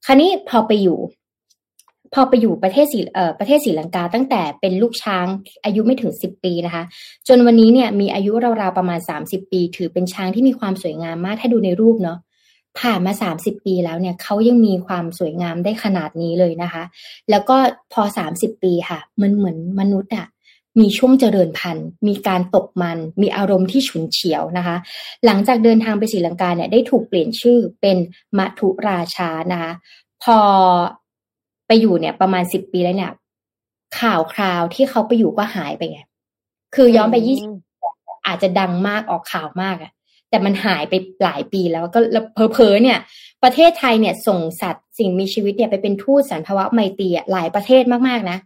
คราวนี้พอไปอยู่พอไปอยู่ประเทศศรีเอ่อประเทศศรีลังกาตั้งแต่เป็นลูกช้างอายุไม่ถึงสิบปีนะคะจนวันนี้เนี่ยมีอายุราวๆประมาณสามสิบปีถือเป็นช้างที่มีความสวยงามมากถ้าดูในรูปเนาะผ่านมาสามสิบปีแล้วเนี่ยเขายังมีความสวยงามได้ขนาดนี้เลยนะคะแล้วก็พอสามสิบปีค่ะมันเหมือนมนุษย์อ่ะมีช่วงเจริญพันธุ์มีการตกมันมีอารมณ์ที่ฉุนเฉียวนะคะหลังจากเดินทางไปศรีลังกาเนี่ยได้ถูกเปลี่ยนชื่อเป็นมัทุราชานะคะพอไปอยู่เนี่ยประมาณสิบปีแล้วเนี่ยข่าวคราวที่เขาไปอยู่ก็หายไปไงคือย้อนไปยี่สิบอาจจะดังมากออกข่าวมากอ่ะแต่มันหายไปหลายปีแล้วก็เผลอๆเนี่ยประเทศไทยเนี่ยส่งสัตว์สิ่งมีชีวิตเนี่ยไปเป็นทูตสันทวไมตรีหลายประเทศมากๆนะ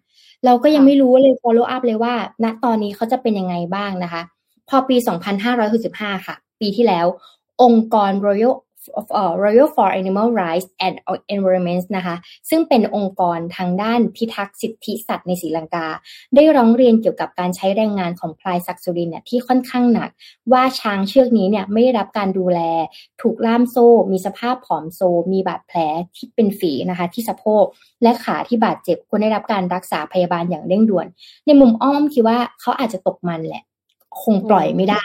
เราก็ยังไม่รู้เลย follow up เลยว่าณตอนนี้เขาจะเป็นยังไงบ้างนะคะพอปีสองพันห้าร้อยหกสิบห้าค่ะปีที่แล้วองค์กร Royal Royal for Animal Rights and Environment นะคะซึ่งเป็นองค์กรทางด้านพิทักษ์สิทธิสัตว์ในศรีลังกาได้ร้องเรียนเกี่ยวกับการใช้แรงงานของพลายศักดิ์สุรินทร์เนี่ยที่ค่อนข้างหนักว่าช้างเชือกนี้เนี่ยไม่ได้รับการดูแลถูกล่ามโซ่มีสภาพผอมโซมีบาดแผลที่เป็นฝีนะคะที่สะโพกและขาที่บาดเจ็บควรได้รับการรักษาพยาบาลอย่างเร่งด่วนในมุมอ้อมคิดว่าเขาอาจจะตกมันแหละคงปล่อยไม่ได้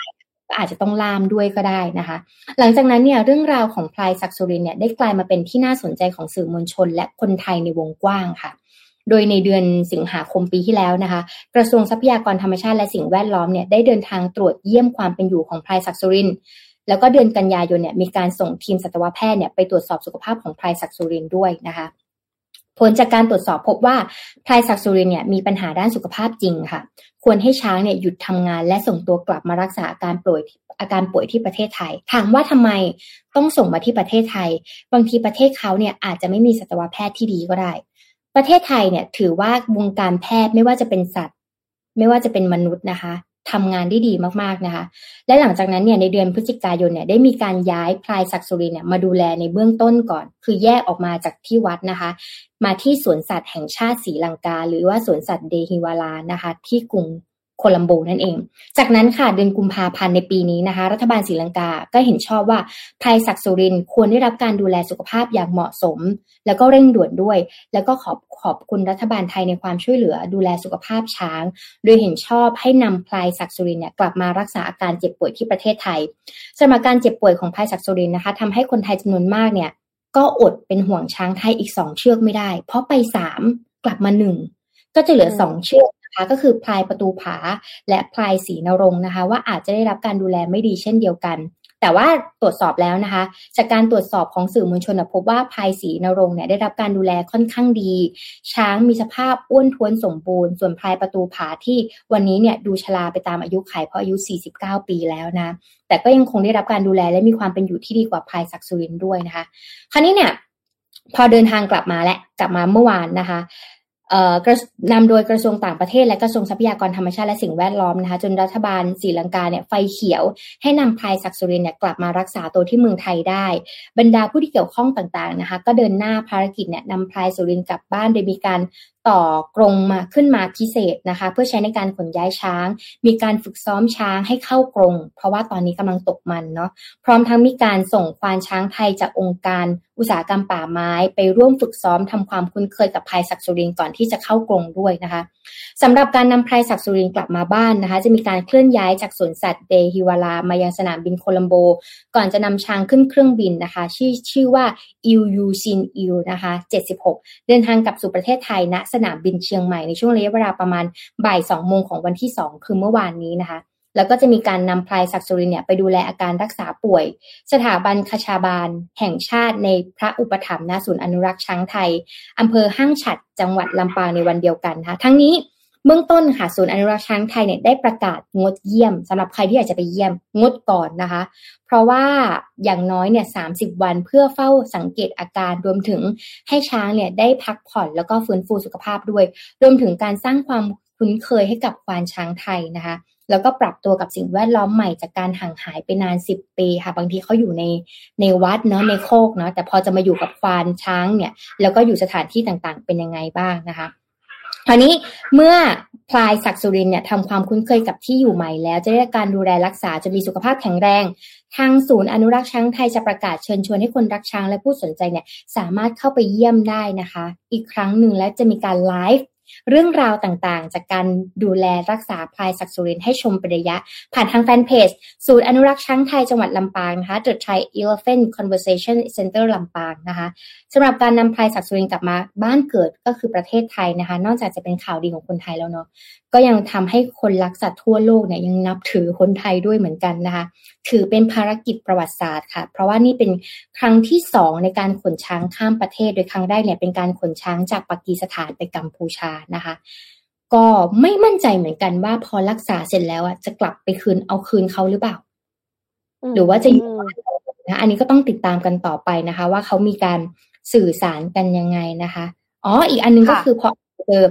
อาจจะต้องล่ามด้วยก็ได้นะคะหลังจากนั้นเนี่ยเรื่องราวของพลายศักดิ์สุรินทร์เนี่ยได้กลายมาเป็นที่น่าสนใจของสื่อมวลชนและคนไทยในวงกว้างค่ะโดยในเดือนสิงหาคมปีที่แล้วนะคะกระทรวงทรัพยากรธรรมชาติและสิ่งแวดล้อมเนี่ยได้เดินทางตรวจเยี่ยมความเป็นอยู่ของพลายศักดิ์สุรินทร์แล้วก็เดือนกันยายนเนี่ยมีการส่งทีมสัตวแพทย์เนี่ยไปตรวจสอบสุขภาพของพลายศักดิ์สุรินทร์ด้วยนะคะผลจากการตรวจสอบพบว่าพลายศักดิ์สุรินทร์เนี่ยมีปัญหาด้านสุขภาพจริงค่ะควรให้ช้างเนี่ยหยุดทำงานและส่งตัวกลับมารักษาอาการป่วยอาการป่วยที่ประเทศไทยถามว่าทำไมต้องส่งมาที่ประเทศไทยบางทีประเทศเขาเนี่ยอาจจะไม่มีสัตวแพทย์ที่ดีก็ได้ประเทศไทยเนี่ยถือว่าวงการแพทย์ไม่ว่าจะเป็นสัตว์ไม่ว่าจะเป็นมนุษย์นะคะทำงานได้ดีมากๆนะคะและหลังจากนั้นเนี่ยในเดือนพฤศจิกายนเนี่ยได้มีการย้ายพลายศักดิ์สุรินทร์เนี่ยมาดูแลในเบื้องต้นก่อนคือแยกออกมาจากที่วัดนะคะมาที่สวนสัตว์แห่งชาติศรีลังกาหรือว่าสวนสัตว์เดฮิวาลานะคะที่กรุงโค โคลัมโบนั่นเองจากนั้นค่ะเดือนกุมภาพันธ์ในปีนี้นะคะรัฐบาลศรีลังกาก็เห็นชอบว่าไพรศักดิ์สุรินทร์ควรได้รับการดูแลสุขภาพอย่างเหมาะสมแล้วก็เร่งด่วนด้วยแล้วก็ขอบขอบคุณรัฐบาลไทยในความช่วยเหลือดูแลสุขภาพช้างโดยเห็นชอบให้นำไพรศักดิ์สุรินทร์เนี่ยกลับมารักษาอาการเจ็บป่วยที่ประเทศไทยสำหรับการเจ็บป่วยของไพรศักดิ์สุรินทร์นะคะทำให้คนไทยจำนวนมากเนี่ยก็อดเป็นห่วงช้างไทยอีกสองเชือกไม่ได้เพราะไปสามกลับมาหนึ่งก็จะเหลือสองเชือกนะคะก็คือพลายประตูผาและพลายศรีนรงค์นะคะว่าอาจจะได้รับการดูแลไม่ดีเช่นเดียวกันแต่ว่าตรวจสอบแล้วนะคะจากการตรวจสอบของสื่อมวลชนพบว่าพลายศรีนรงค์เนี่ยได้รับการดูแลค่อนข้างดีช้างมีสภาพอ้วนท้วนสมบูรณ์ส่วนพลายประตูผาที่วันนี้เนี่ยดูชราไปตามอายุไขเพราะอายุสี่สิบเก้าปีแล้วนะแต่ก็ยังคงได้รับการดูแลและมีความเป็นอยู่ที่ดีกว่าพลายศักดิ์สุรินทร์ด้วยนะคะคราวนี้เนี่ยพอเดินทางกลับมาและกลับมาเมื่อวานนะคะนำโดยกระทรวงต่างประเทศและกระทรวงทรัพยากรธรรมชาติและสิ่งแวดล้อมนะคะจนรัฐบาลศรีลังกาเนี่ยไฟเขียวให้นำพลายศักดิ์สุรินทร์เนี่ยกลับมารักษาตัวที่เมืองไทยได้บรรดาผู้ที่เกี่ยวข้องต่างๆนะคะก็เดินหน้าภารกิจเนี่ยนำพลายสุรินทร์กลับบ้านโดยมีการต่อกรงมาขึ้นมาพิเศษนะคะเพื่อใช้ในการขนย้ายช้างมีการฝึกซ้อมช้างให้เข้ากรงเพราะว่าตอนนี้กำลังตกมันเนาะพร้อมทั้งมีการส่งควานช้างไทยจากองค์การอุตสาหกรรมป่าไม้ไปร่วมฝึกซ้อมทำความคุ้นเคยกับพลายศักดิ์สุรินทร์ก่อนที่จะเข้ากรงด้วยนะคะสำหรับการนำพลายศักดิ์สุรินทร์กลับมาบ้านนะคะจะมีการเคลื่อนย้ายจากสวนสัตว์เดฮิวารามายังสนามบินโคลัมโบก่อนจะนำช้างขึ้นเครื่องบินนะคะชื่อชื่อว่าอิวยูชินอิวนะคะเจ็ดสิบหกเดินทางกลับสู่ประเทศไทยณสนามบินเชียงใหม่ในช่วงระยะเวลาประมาณบ่ายสองโมงของวันที่สองคือเมื่อวานนี้นะคะแล้วก็จะมีการนำพลายศักดิ์สุรินทร์เนี่ยไปดูแลอาการรักษาป่วยสถาบันคชาบาลแห่งชาติในพระอุปถัมภ์ณศูนย์อนุรักษ์ช้างไทยอำเภอห้างฉัตรจังหวัดลำปางในวันเดียวกันค่ะทั้งนี้เบื้องต้นค่ะศูนย์อนุรักษ์ช้างไทยเนี่ยได้ประกาศงดเยี่ยมสำหรับใครที่อยากจะไปเยี่ยมงดก่อนนะคะเพราะว่าอย่างน้อยเนี่ยสามสิบวันเพื่อเฝ้าสังเกตอาการรวมถึงให้ช้างเนี่ยได้พักผ่อนแล้วก็ฟื้นฟูสุขภาพด้วยรวมถึงการสร้างความคุ้นเคยให้กับควานช้างไทยนะคะแล้วก็ปรับตัวกับสิ่งแวดล้อมใหม่จากการห่างหายไปนานสิบปีค่ะบางทีเขาอยู่ในในวัดเนาะในโคกเนาะแต่พอจะมาอยู่กับควานช้างเนี่ยแล้วก็อยู่สถานที่ต่างๆเป็นยังไงบ้างนะคะคราวนี้เมื่อพลายศักดิ์สุรินทร์เนี่ยทำความคุ้นเคยกับที่อยู่ใหม่แล้วจะได้การดูแลรักษาจะมีสุขภาพแข็งแรงทางศูนย์อนุรักษ์ช้างไทยจะประกาศเชิญชวนให้คนรักช้างและผู้สนใจเนี่ยสามารถเข้าไปเยี่ยมได้นะคะอีกครั้งหนึ่งและจะมีการไลฟ์เรื่องราวต่างๆจากการดูแลรักษาพลายศักดิ์สุรินทร์ให้ชมเป็นระยะผ่านทางแฟนเพจศูนย์อนุรักษ์ช้างไทยจังหวัดลำปางนะคะ The Thai Elephant Conservation Center ลำปางนะคะสำหรับการนำพลายศักดิ์สุรินทร์กลับมาบ้านเกิดก็คือประเทศไทยนะคะนอกจากจะเป็นข่าวดีของคนไทยแล้วเนาะก็ยังทำให้คนรักสัตว์ทั่วโลกเนี่ยยังนับถือคนไทยด้วยเหมือนกันนะคะถือเป็นภารกิจประวัติศาสตร์ค่ะเพราะว่านี่เป็นครั้งที่สองในการขนช้างข้ามประเทศโดยครั้งแรกเนี่ยเป็นการขนช้างจากปากีสถานไปกัมพูชานะคะก็ไม่มั่นใจเหมือนกันว่าพอรักษาเสร็จแล้วอ่ะจะกลับไปคืนเอาคืนเขาหรือเปล่าหรือว่าจะอยู่นะอันนี้ก็ต้องติดตามกันต่อไปนะคะว่าเขามีการสื่อสารกันยังไงนะคะอ๋ออีกอันนึงก็คือพอเจอ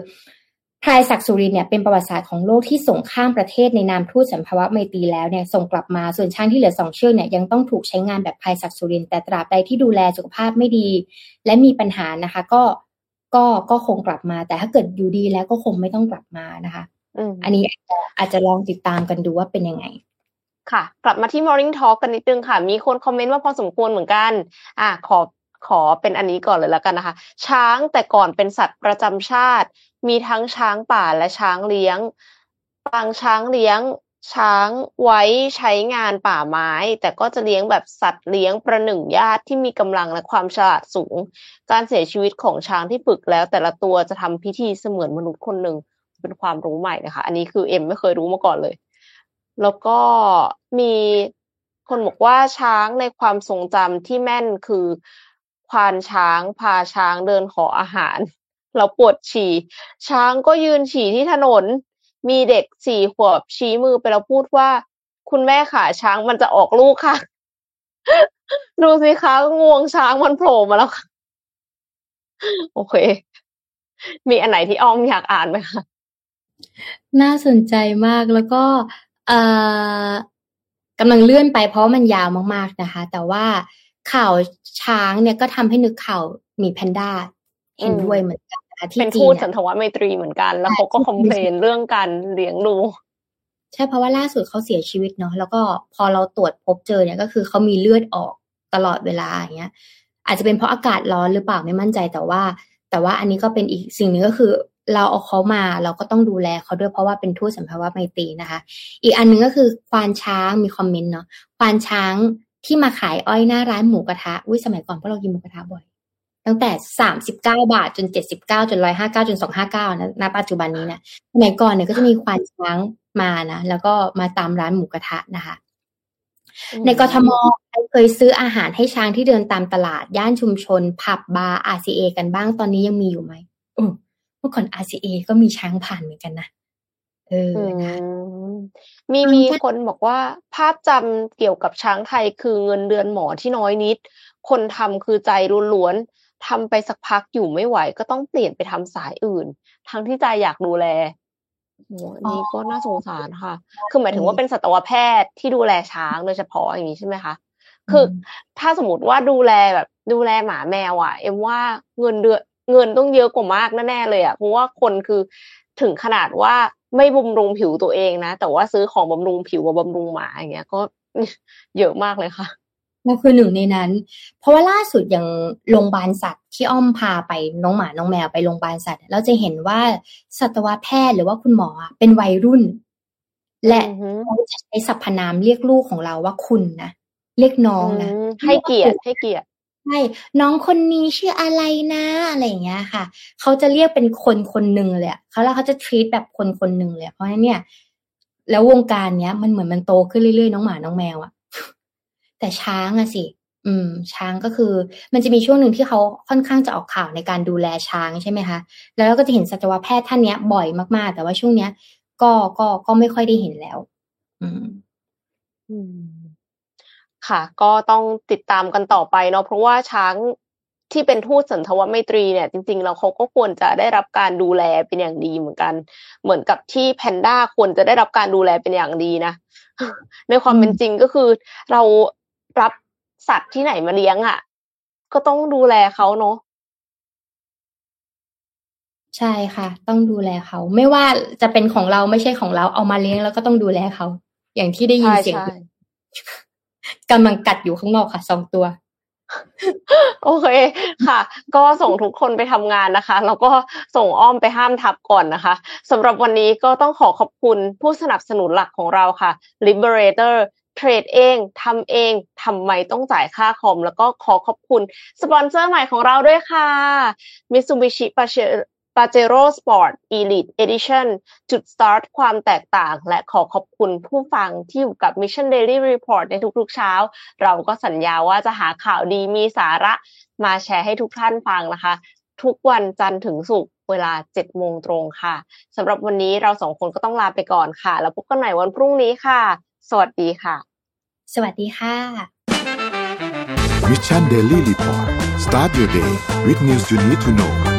พลายศักดิ์สุรินทร์เนี่ยเป็นประวัติศาสตร์ของโลกที่ส่งข้ามประเทศในนามทูตสัมภาวะไมตรีแล้วเนี่ยส่งกลับมาส่วนช้างที่เหลือสองเชือกเนี่ยยังต้องถูกใช้งานแบบพลายศักดิ์สุรินทร์แต่ตราบใดที่ดูแลสุขภาพไม่ดีและมีปัญหานะคะก็ก็ก็คงกลับมาแต่ถ้าเกิดอยู่ดีแล้วก็คงไม่ต้องกลับมานะคะอันนี้อาจจะลองติดตามกันดูว่าเป็นยังไงค่ะกลับมาที่ Morning Talk กันนิดนึงค่ะมีคนคอมเมนต์ว่าพอสมควรเหมือนกันอ่ะขอขอเป็นอันนี้ก่อนเลยแล้วกันนะคะช้างแต่ก่อนเป็นสัตว์ประจำชาติมีทั้งช้างป่าและช้างเลี้ยงบางช้างเลี้ยงช้างไว้ใช้งานป่าไม้แต่ก็จะเลี้ยงแบบสัตว์เลี้ยงประหนึ่งญาติที่มีกำลังและความฉลาดสูงการเสียชีวิตของช้างที่ฝึกแล้วแต่ละตัวจะทำพิธีเสมือนมนุษย์คนหนึ่งเป็นความรู้ใหม่นะคะอันนี้คือเอ็มไม่เคยรู้มาก่อนเลยแล้วก็มีคนบอกว่าช้างในความทรงจำที่แม่นคือควานช้างพาช้างเดินขออาหารแล้วปวดฉี่ช้างก็ยืนฉี่ที่ถนนมีเด็กสี่ขวบชี้มือไปแล้วพูดว่าคุณแม่ขาช้างมันจะออกลูกค่ะดูสิคะงวงช้างมันโผล่มาแล้วค่ะโอเคมีอันไหนที่อ้อมอยากอ่านไหมคะน่าสนใจมากแล้วก็เอ่อกำลังเลื่อนไปเพราะมันยาวมากๆนะคะแต่ว่าข่าวช้างเนี่ยก็ทำให้นึกข่าวหมีแพนด้าเห็นด้วยเหมือนกันเป็นทูตสันทวะไมตรีเหมือนกันแล้วเขาก็คอมเพลนเรื่องการเลี้ยงดู ใช่เพราะว่าล่าสุดเขาเสียชีวิตเนาะแล้วก็พอเราตรวจพบเจอเนี่ยก็คือเขามีเลือดออกตลอดเวลาอย่างเงี้ยอาจจะเป็นเพราะอากาศร้อนหรือเปล่าไม่มั่นใจแต่ว่าแต่ว่าอันนี้ก็เป็นอีกสิ่งนึงก็คือเราเอาเขามาเราก็ต้องดูแลเขาด้วยเพราะว่าเป็นทูตสัมภาวะไมตรีนะคะอีกอันนึงก็คือควานช้างมีคอมเมนต์เนาะควานช้างที่มาขายอ้อยหน้าร้านหมูกระทะอุ้ยสมัยก่อนพวกเรากินหมูกระทะบ่อยตั้งแต่สามสิบเก้าบาทจนเจ็ดสิบเก้าจนหนึ่งร้อยห้าสิบเก้าจนสองร้อยห้าสิบเก้านะณปัจจุบันนี้นะสมัยก่อนเนี่ยก็จะมีควานช้างมานะแล้วก็มาตามร้านหมูกระทะนะคะในกทมใครเคยซื้ออาหารให้ช้างที่เดินตามตลาดย่านชุมชนผับบาร์ อาร์ ซี เอ กันบ้างตอนนี้ยังมีอยู่ไหมอือเมื่อก่อน อาร์ ซี เอ ก็มีช้างผ่านเหมือนกันนะเออนะมีมีคนบอกว่าภาพจำเกี่ยวกับช้างไทยคือเงินเดือนหมอที่น้อยนิดคนทำคือใจล้วนๆทำไปสักพักอยู่ไม่ไหวก็ต้องเปลี่ยนไปทำสายอื่นทั้งที่ใจอยากดูแลอันนี้ก็น่าสงสารค่ะคือหมายถึงว่าเป็นสัตวแพทย์ที่ดูแลช้างโดยเฉพาะอย่างนี้ใช่ไหมคะคือถ้าสมมติว่าดูแลแบบดูแลหมาแมวอ่ะเอ็มว่าเงินเดือนเงินต้องเยอะกว่ามากแน่ๆเลยอ่ะเพราะว่าคนคือถึงขนาดว่าไม่บำรุงผิวตัวเองนะแต่ว่าซื้อของบำรุงผิวกับบำรุงหมาอย่างเงี้ยก็เยอะมากเลยค่ะนั่นคือหนึ่งในนั้นเพราะว่าล่าสุดอย่างโรงพยาบาลสัตว์ที่อ้อมพาไปน้องหมาน้องแมวไปโรงพยาบาลสัตว์เราจะเห็นว่าสัตวแพทย์หรือว่าคุณหมอเป็นวัยรุ่นและเขาจะใช้สรรพนามเรียกลูกของเราว่าคุณนะเรียกน้องนะให้เกียรติให้เกียรติใช่น้องคนนี้ชื่ออะไรนะอะไรอย่างเงี้ยค่ะเขาจะเรียกเป็นคนคนหนึ่งเลยเขาแล้วเขาจะ treat แบบคนคนหนึ่งเลยเพราะฉะนั้นเนี่ยแล้ววงการเนี้ยมันเหมือนมันโตขึ้นเรื่อยๆน้องหมาน้องแมวอะแต่ช้างอะสิอืมช้างก็คือมันจะมีช่วงหนึ่งที่เขาค่อนข้างจะออกข่าวในการดูแลช้างใช่ไหมคะแล้วเราก็จะเห็นสัตวแพทย์ท่านเนี้ยบ่อยมากๆแต่ว่าช่วงเนี้ยก็ก็ก็ไม่ค่อยได้เห็นแล้วอืมอืมค่ะก็ต้องติดตามกันต่อไปเนาะเพราะว่าช้างที่เป็นทูตสันทวไมตรีเนี่ยจริงๆเราเขาก็ควรจะได้รับการดูแลเป็นอย่างดีเหมือนกันเหมือนกับที่แพนด้าควรจะได้รับการดูแลเป็นอย่างดีนะในความเป็นจริงก็คือเรารับสัตว์ที่ไหนมาเลี้ยงอ่ะก็ต้องดูแลเขาเนาะใช่ค่ะต้องดูแลเขาไม่ว่าจะเป็นของเราไม่ใช่ของเราเอามาเลี้ยงแล้วก็ต้องดูแลเขาอย่างที่ได้ยินเสียงกำลังกัดอยู่ข้างนอกค่ะสองตัวโอเคค่ะก็ส่งทุกคนไปทำงานนะคะแล้วก็ส่งอ้อมไปห้ามทับก่อนนะคะสำหรับวันนี้ก็ต้องขอขอบคุณผู้สนับสนุนหลักของเราค่ะ Liberatorเทรดเองทำเองทำไมต้องจ่ายค่าคอมแล้วก็ขอขอบคุณสปอนเซอร์ใหม่ของเราด้วยค่ะ Mitsubishi Pajero Sport Elite Edition จุด start ความแตกต่างและขอขอบคุณผู้ฟังที่อยู่กับ Mission Daily Report ในทุกๆเช้าเราก็สัญญาว่าจะหาข่าวดีมีสาระมาแชร์ให้ทุกท่านฟังนะคะทุกวันจันทร์ถึงศุกร์เวลา เจ็ดโมง ตรงค่ะสำหรับวันนี้เราสองคนก็ต้องลาไปก่อนค่ะแล้วพบกันใหม่วันพรุ่งนี้ค่ะสวัสดีค่ะสวัสดีค่ะ Mission Daily Report Start your day with news you need to know